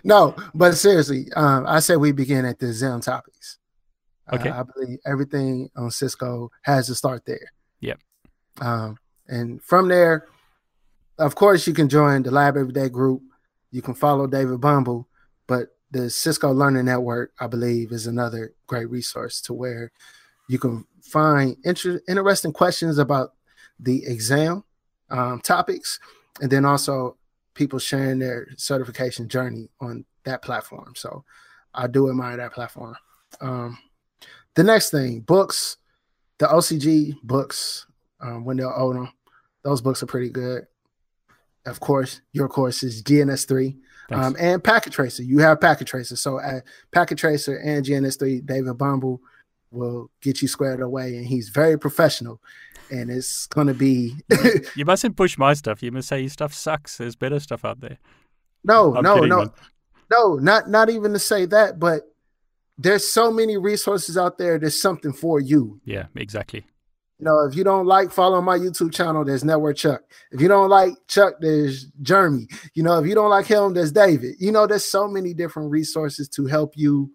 No, but seriously, um, I say we begin at the Zim topics. Okay, uh, I believe everything on Cisco has to start there. Yeah, um, and from there, of course, you can join the Lab Everyday group. You can follow David Bumble, but the Cisco Learning Network, I believe, is another great resource to where you can find inter- interesting questions about the exam um, topics, and then also people sharing their certification journey on that platform. So I do admire that platform. Um, the next thing, books, the O C G books, um, when they're older, those books are pretty good. Of course, your course is G N S three um, and Packet Tracer. You have Packet Tracer. So at Packet Tracer and G N S three, David Bumble will get you squared away, and he's very professional. And it's going to be... You mustn't push my stuff. You must say your stuff sucks. There's better stuff out there. No, I'm no, kidding, no. Man. No, not not even to say that, but there's so many resources out there. There's something for you. Yeah, exactly. You know, if you don't like following my YouTube channel, there's Network Chuck. If you don't like Chuck, there's Jeremy. You know, if you don't like him, there's David. You know, there's so many different resources to help you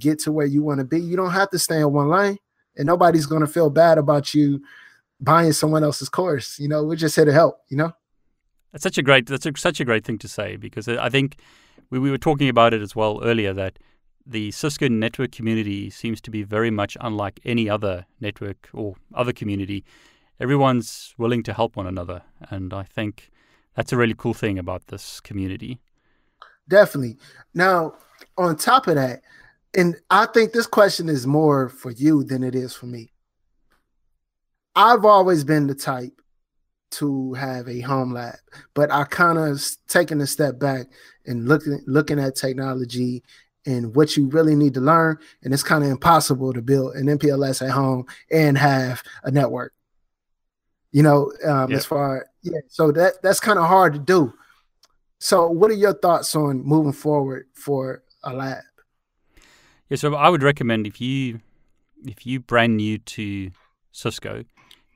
get to where you want to be. You don't have to stay in one lane, and nobody's going to feel bad about you buying someone else's course. You know, we're just here to help, you know? That's such a great, that's a, such a great thing to say, because I think we, we were talking about it as well earlier, that the Cisco network community seems to be very much unlike any other network or other community. Everyone's willing to help one another. And I think that's a really cool thing about this community. Definitely. Now, on top of that, and I think this question is more for you than it is for me. I've always been the type to have a home lab, but I kind of taken a step back and looking looking at technology and what you really need to learn. And it's kind of impossible to build an M P L S at home and have a network, you know, um, yep. as far, yeah. So that, that's kind of hard to do. So what are your thoughts on moving forward for a lab? Yeah, so I would recommend if you, if you brand new to Cisco,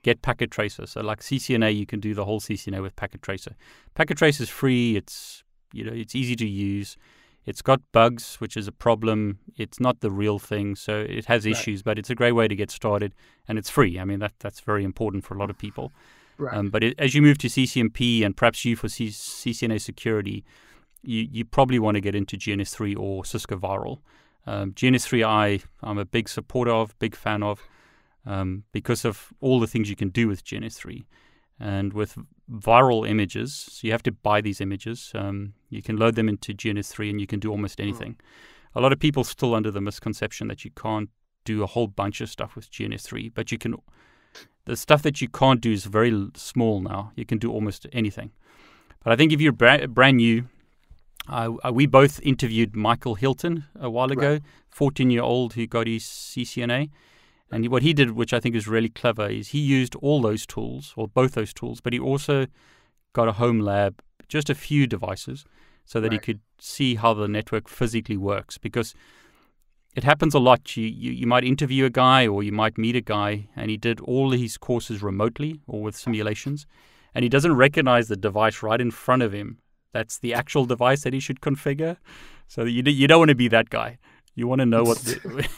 get Packet Tracer. So like C C N A, you can do the whole C C N A with Packet Tracer. Packet Tracer is free. It's, you know, it's easy to use. It's got bugs, which is a problem. It's not the real thing, so it has right. issues, but it's a great way to get started, and it's free. I mean, that that's very important for a lot of people. Right. Um, but it, as you move to C C N P and perhaps you for C- CCNA security, you, you probably want to get into G N S three or Cisco VIRL. Um, G N S three, I, I'm a big supporter of, big fan of, um, because of all the things you can do with G N S three. And with viral images, so you have to buy these images. Um, you can load them into G N S three and you can do almost anything. Mm. A lot of people still under the misconception that you can't do a whole bunch of stuff with G N S three, but you can. The stuff that you can't do is very small now. You can do almost anything. But I think if you're bra- brand new, I, I, we both interviewed Michael Hilton a while ago, fourteen-year-old who got his C C N A. And he, what he did, which I think is really clever, is he used all those tools, or both those tools, but he also got a home lab, just a few devices, so that right. he could see how the network physically works. Because it happens a lot. You, you you might interview a guy or you might meet a guy, and he did all his courses remotely or with simulations, and he doesn't recognize the device right in front of him. That's the actual device that he should configure. So you, you don't want to be that guy. You want to know what the,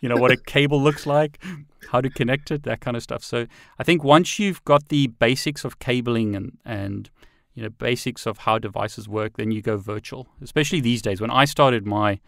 you know what a cable looks like, how to connect it, that kind of stuff. So I think once you've got the basics of cabling and and you know basics of how devices work, then you go virtual. Especially these days. When I started my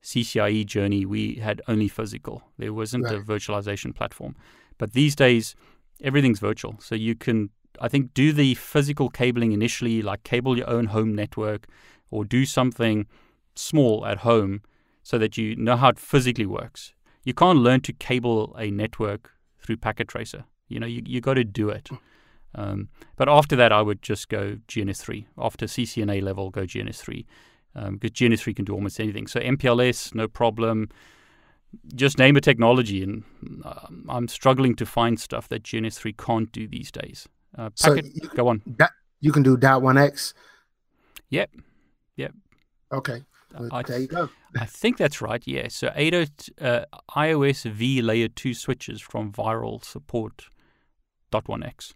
C C I E journey, we had only physical. There wasn't right. a virtualization platform. But these days, everything's virtual. So you can, I think, do the physical cabling initially, like cable your own home network, or do something small at home, so that you know how it physically works. You can't learn to cable a network through Packet Tracer. You know, you you got to do it. Um, but after that, I would just go G N S three. After C C N A level, go G N S three. Because um, G N S three can do almost anything. So M P L S, no problem. Just name a technology. And um, I'm struggling to find stuff that G N S three can't do these days. Uh, packet, so you, go on. That, you can do dot one x? Yep. Yep. Okay. Well, I, there you go. I think that's right, yeah. So eight oh, uh, iOS V layer two switches from viral support dot one x.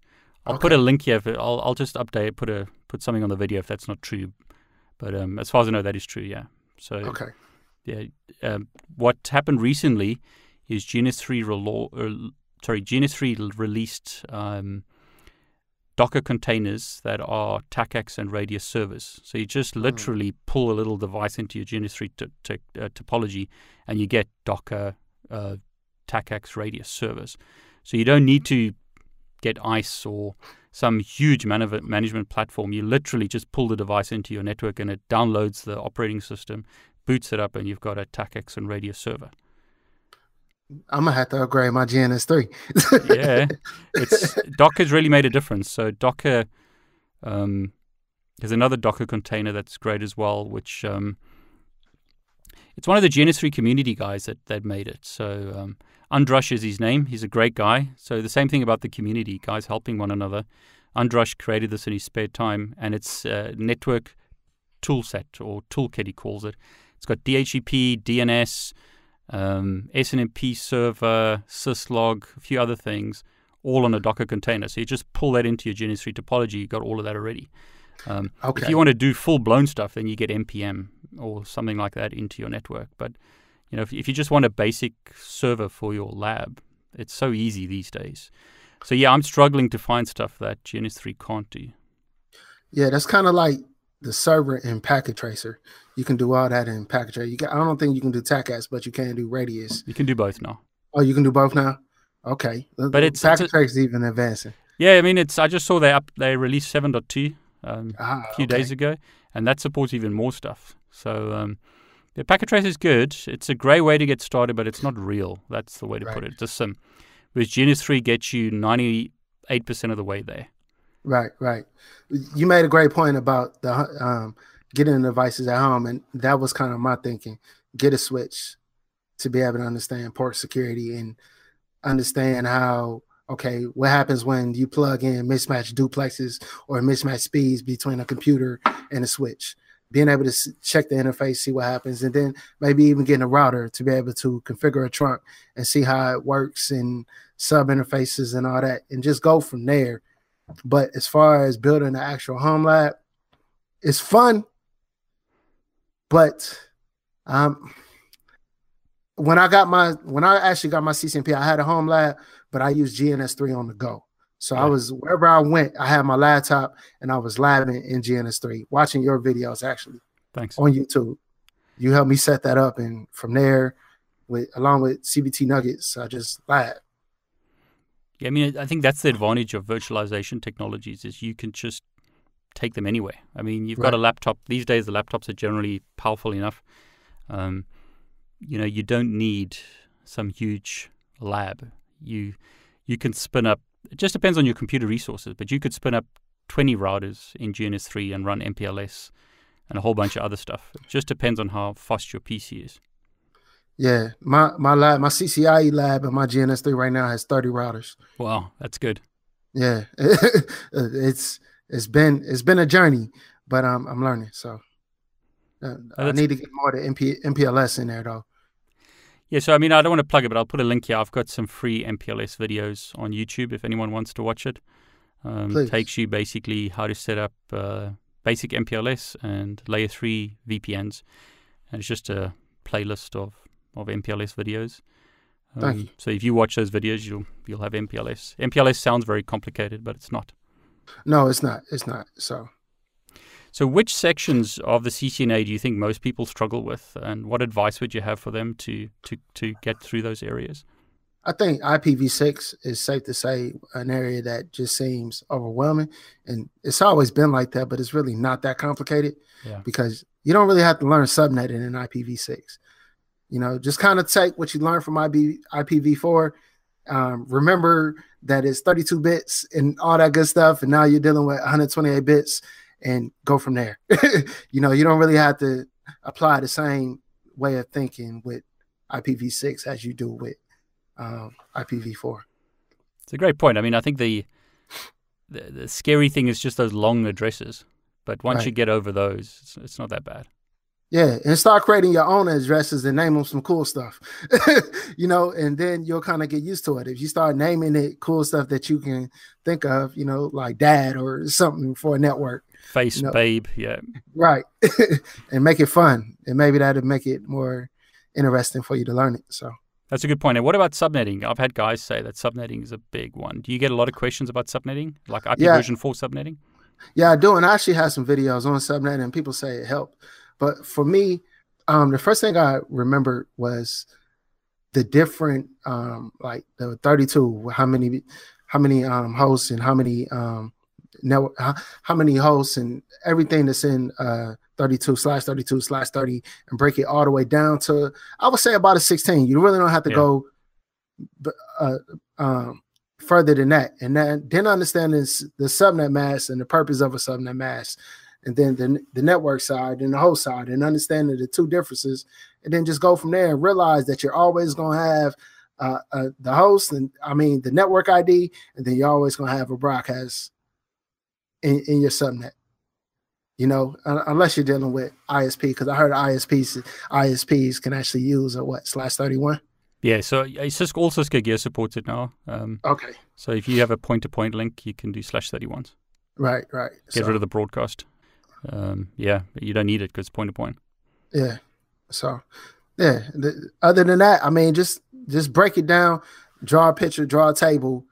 I'll okay. put a link here. For, I'll I'll just update, put a put something on the video if that's not true. But um, as far as I know, that is true, yeah. So okay. yeah, um, what happened recently is G N S three, relo- or, sorry, G N S three released um, Docker containers that are TACACS and RADIUS servers. So you just literally pull a little device into your G N S three t- t- uh, topology and you get Docker, uh, TACACS, RADIUS servers. So you don't need to get ICE or some huge man- management platform. You literally just pull the device into your network and it downloads the operating system, boots it up, and you've got a TACACS and RADIUS server. I'm going to have to upgrade my G N S three. Yeah. It's, Docker's really made a difference. So Docker, um, there's another Docker container that's great as well, which um, it's one of the G N S three community guys that, that made it. So um, Andrush is his name. He's a great guy. So the same thing about the community, guys helping one another. Andrush created this in his spare time, and it's a network toolset or toolkit, he calls it. It's got D H C P, D N S, Um, S N M P server, syslog, a few other things, all on a Docker container. So you just pull that into your G N S three topology, you got all of that already. Um, okay. If you want to do full-blown stuff, then you get N P M or something like that into your network. But you know, if, if you just want a basic server for your lab, it's so easy these days. So yeah, I'm struggling to find stuff that G N S three can't do. Yeah, that's kind of like the server in Packet Tracer. You can do all that in Packet Tracer. You can, I don't think you can do TACACS, but you can do RADIUS. You can do both now. Oh, you can do both now? Okay. But it's Packet it's a, Tracer's even advancing. Yeah, I mean, it's. I just saw they up. They released seven point two um, ah, a few okay. days ago, and that supports even more stuff. So um, the Packet Tracer is good. It's a great way to get started, but it's not real. That's the way to right. put it. It's a sim. Whereas G N S three gets you ninety-eight percent of the way there. Right, right. You made a great point about the um, getting the devices at home, and that was kind of my thinking. Get a switch to be able to understand port security and understand how, okay, what happens when you plug in mismatched duplexes or mismatched speeds between a computer and a switch. Being able to check the interface, see what happens, and then maybe even getting a router to be able to configure a trunk and see how it works and sub-interfaces and all that, and just go from there. But as far as building an actual home lab, it's fun. But um, when I got my when I actually got my C C N P, I had a home lab, but I used G N S three on the go. So I was, wherever I went, I had my laptop and I was labbing in G N S three, watching your videos actually. Thanks. On YouTube. You helped me set that up, and from there, with along with C B T Nuggets, I just labbed. Yeah, I mean, I think that's the advantage of virtualization technologies is you can just take them anywhere. I mean, you've right. got a laptop. These days, the laptops are generally powerful enough. Um, you know, you don't need some huge lab. You you can spin up. It just depends on your computer resources, but you could spin up twenty routers in G N S three and run M P L S and a whole bunch of other stuff. It just depends on how fast your P C is. Yeah, my my lab, my C C I E lab and my G N S three right now has thirty routers. Wow, that's good. Yeah, it's it's been it's been a journey, but um, I'm learning. So uh, oh, I need to get more to M P L S in there though. Yeah, so I mean, I don't want to plug it, but I'll put a link here. I've got some free M P L S videos on YouTube if anyone wants to watch it. Um, it takes you basically how to set up uh, basic M P L S and layer three V P Ns. And it's just a playlist of, of M P L S videos. Um, Thank you. So if you watch those videos, you'll you'll have M P L S. M P L S sounds very complicated, but it's not. No, it's not. It's not. So, so which sections of the C C N A do you think most people struggle with, and what advice would you have for them to to, to get through those areas? I think I P v six is safe to say an area that just seems overwhelming, and it's always been like that, but it's really not that complicated yeah. because you don't really have to learn subnetting in I P v six. You know, just kind of take what you learn from I P v four. Um, remember that it's thirty-two bits and all that good stuff, and now you're dealing with one hundred twenty-eight bits, and go from there. You know, you don't really have to apply the same way of thinking with I P v six as you do with um, I P v four. It's a great point. I mean, I think the, the the scary thing is just those long addresses. But once right. you get over those, it's, it's not that bad. Yeah, and start creating your own addresses and name them some cool stuff. You know, and then you'll kind of get used to it. If you start naming it cool stuff that you can think of, you know, like dad or something for a network. Face, you know, babe, yeah. Right. And make it fun. And maybe that'll make it more interesting for you to learn it. So that's a good point. And what about subnetting? I've had guys say that subnetting is a big one. Do you get a lot of questions about subnetting? Like I P yeah. version four subnetting? Yeah, I do. And I actually have some videos on subnetting, and people say it helped. But for me, um, the first thing I remembered was the different, um, like the thirty-two, how many, how many um, hosts and how many um, network, how, how many hosts and everything that's in uh, thirty-two slash thirty-two slash thirty, and break it all the way down to, I would say about a sixteen. You really don't have to yeah. go uh, um, further than that. And then, then understanding the subnet mask and the purpose of a subnet mask. And then the, the network side and the host side, and understanding the two differences, and then just go from there and realize that you're always going to have uh, uh, the host and I mean the network I D, and then you're always going to have a broadcast in, in your subnet. You know, unless you're dealing with I S P, because I heard I S Ps I S Ps can actually use a what slash thirty-one. Yeah, so Cisco all Cisco gear supports it now. Um, okay. So if you have a point-to-point link, you can do slash thirty-ones. Right, right. Get so, rid of the broadcast. Um, yeah, you don't need it because point to point. Yeah. So, yeah. The, other than that, I mean, just just break it down, draw a picture, draw a table.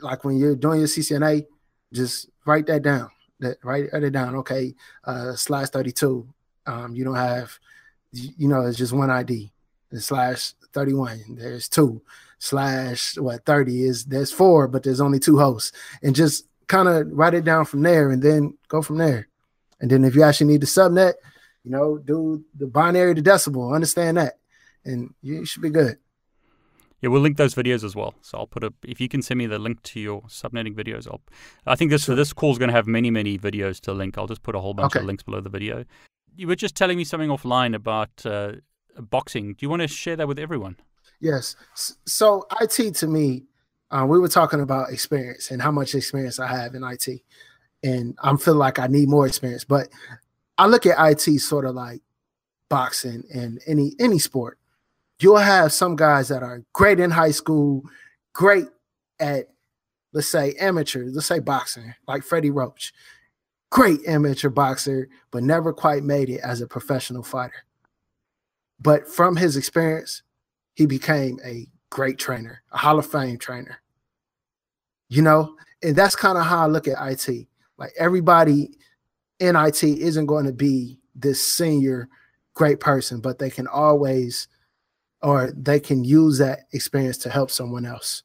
Like when you're doing your C C N A, just write that down. That write, write it down. Okay, uh, slash thirty-two. Um, you don't have, you know, it's just one I D. And slash thirty-one. There's two. Slash what thirty is there's four, but there's only two hosts. And just kind of write it down from there, and then go from there. And then if you actually need the subnet, you know, do the binary to decibel, understand that, and you should be good. Yeah, we'll link those videos as well. So I'll put a, if you can send me the link to your subnetting videos, I'll, I think this sure. this call is going to have many, many videos to link. I'll just put a whole bunch okay. of links below the video. You were just telling me something offline about uh, boxing. Do you want to share that with everyone? Yes. So I T to me, uh, we were talking about experience and how much experience I have in I T. And I feel like I need more experience. But I look at I T sort of like boxing and any any sport. You'll have some guys that are great in high school, great at, let's say, amateur, let's say boxing, like Freddie Roach. Great amateur boxer, but never quite made it as a professional fighter. But from his experience, he became a great trainer, a Hall of Fame trainer. You know, and that's kind of how I look at I T. Like everybody in I T isn't going to be this senior great person, but they can always, or they can use that experience to help someone else,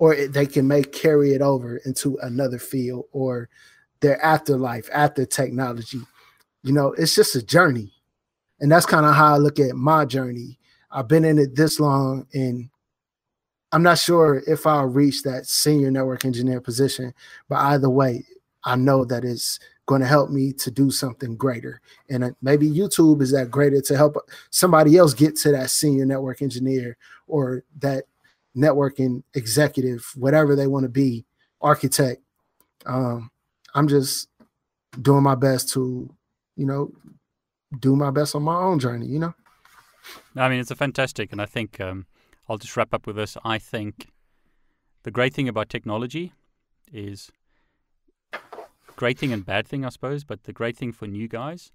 or they can make carry it over into another field or their afterlife, after technology. You know, it's just a journey. And that's kind of how I look at my journey. I've been in it this long, and I'm not sure if I'll reach that senior network engineer position, but either way, I know that it's going to help me to do something greater. And maybe YouTube is that greater to help somebody else get to that senior network engineer or that networking executive, whatever they want to be, architect. Um, I'm just doing my best to, you know, do my best on my own journey, you know? I mean, it's a fantastic, and I think um, I'll just wrap up with this. I think the great thing about technology is great thing and bad thing, I suppose, but the great thing for new guys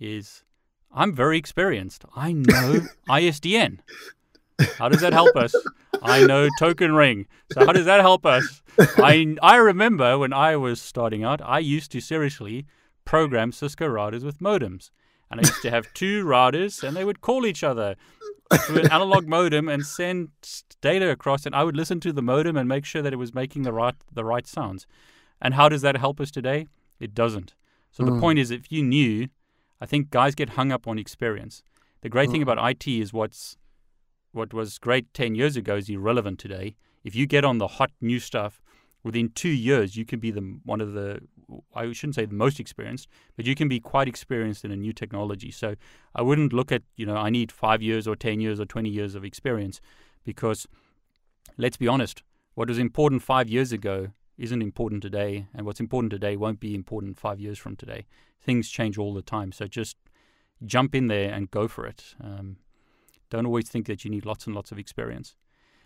is I'm very experienced. I know I S D N. How does that help us? I know token ring. So how does that help us? I I remember when I was starting out, I used to seriously program Cisco routers with modems. And I used to have two routers, and they would call each other through an analog modem and send data across, and I would listen to the modem and make sure that it was making the right the right sounds. And how does that help us today? It doesn't. So mm. the point is, if you knew, I think guys get hung up on experience. The great mm. thing about I T is what's what was great ten years ago is irrelevant today. If you get on the hot new stuff, within two years, you can be the one of the, I shouldn't say the most experienced, but you can be quite experienced in a new technology. So I wouldn't look at, you know, I need five years or ten years or twenty years of experience, because let's be honest, what was important five years ago isn't important today, and what's important today won't be important five years from today. Things change all the time, so just jump in there and go for it. Um, don't always think that you need lots and lots of experience.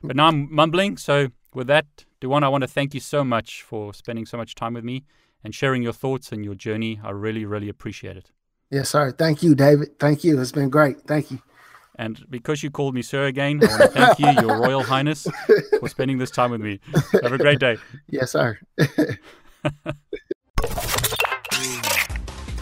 But now I'm mumbling, so with that, Du'An, I want to thank you so much for spending so much time with me and sharing your thoughts and your journey. I really, really appreciate it. Yes, sir. Thank you, David. Thank you. It's been great. Thank you. And because you called me sir again, I want to thank you, Your Royal Highness, for spending this time with me. Have a great day. Yes, sir.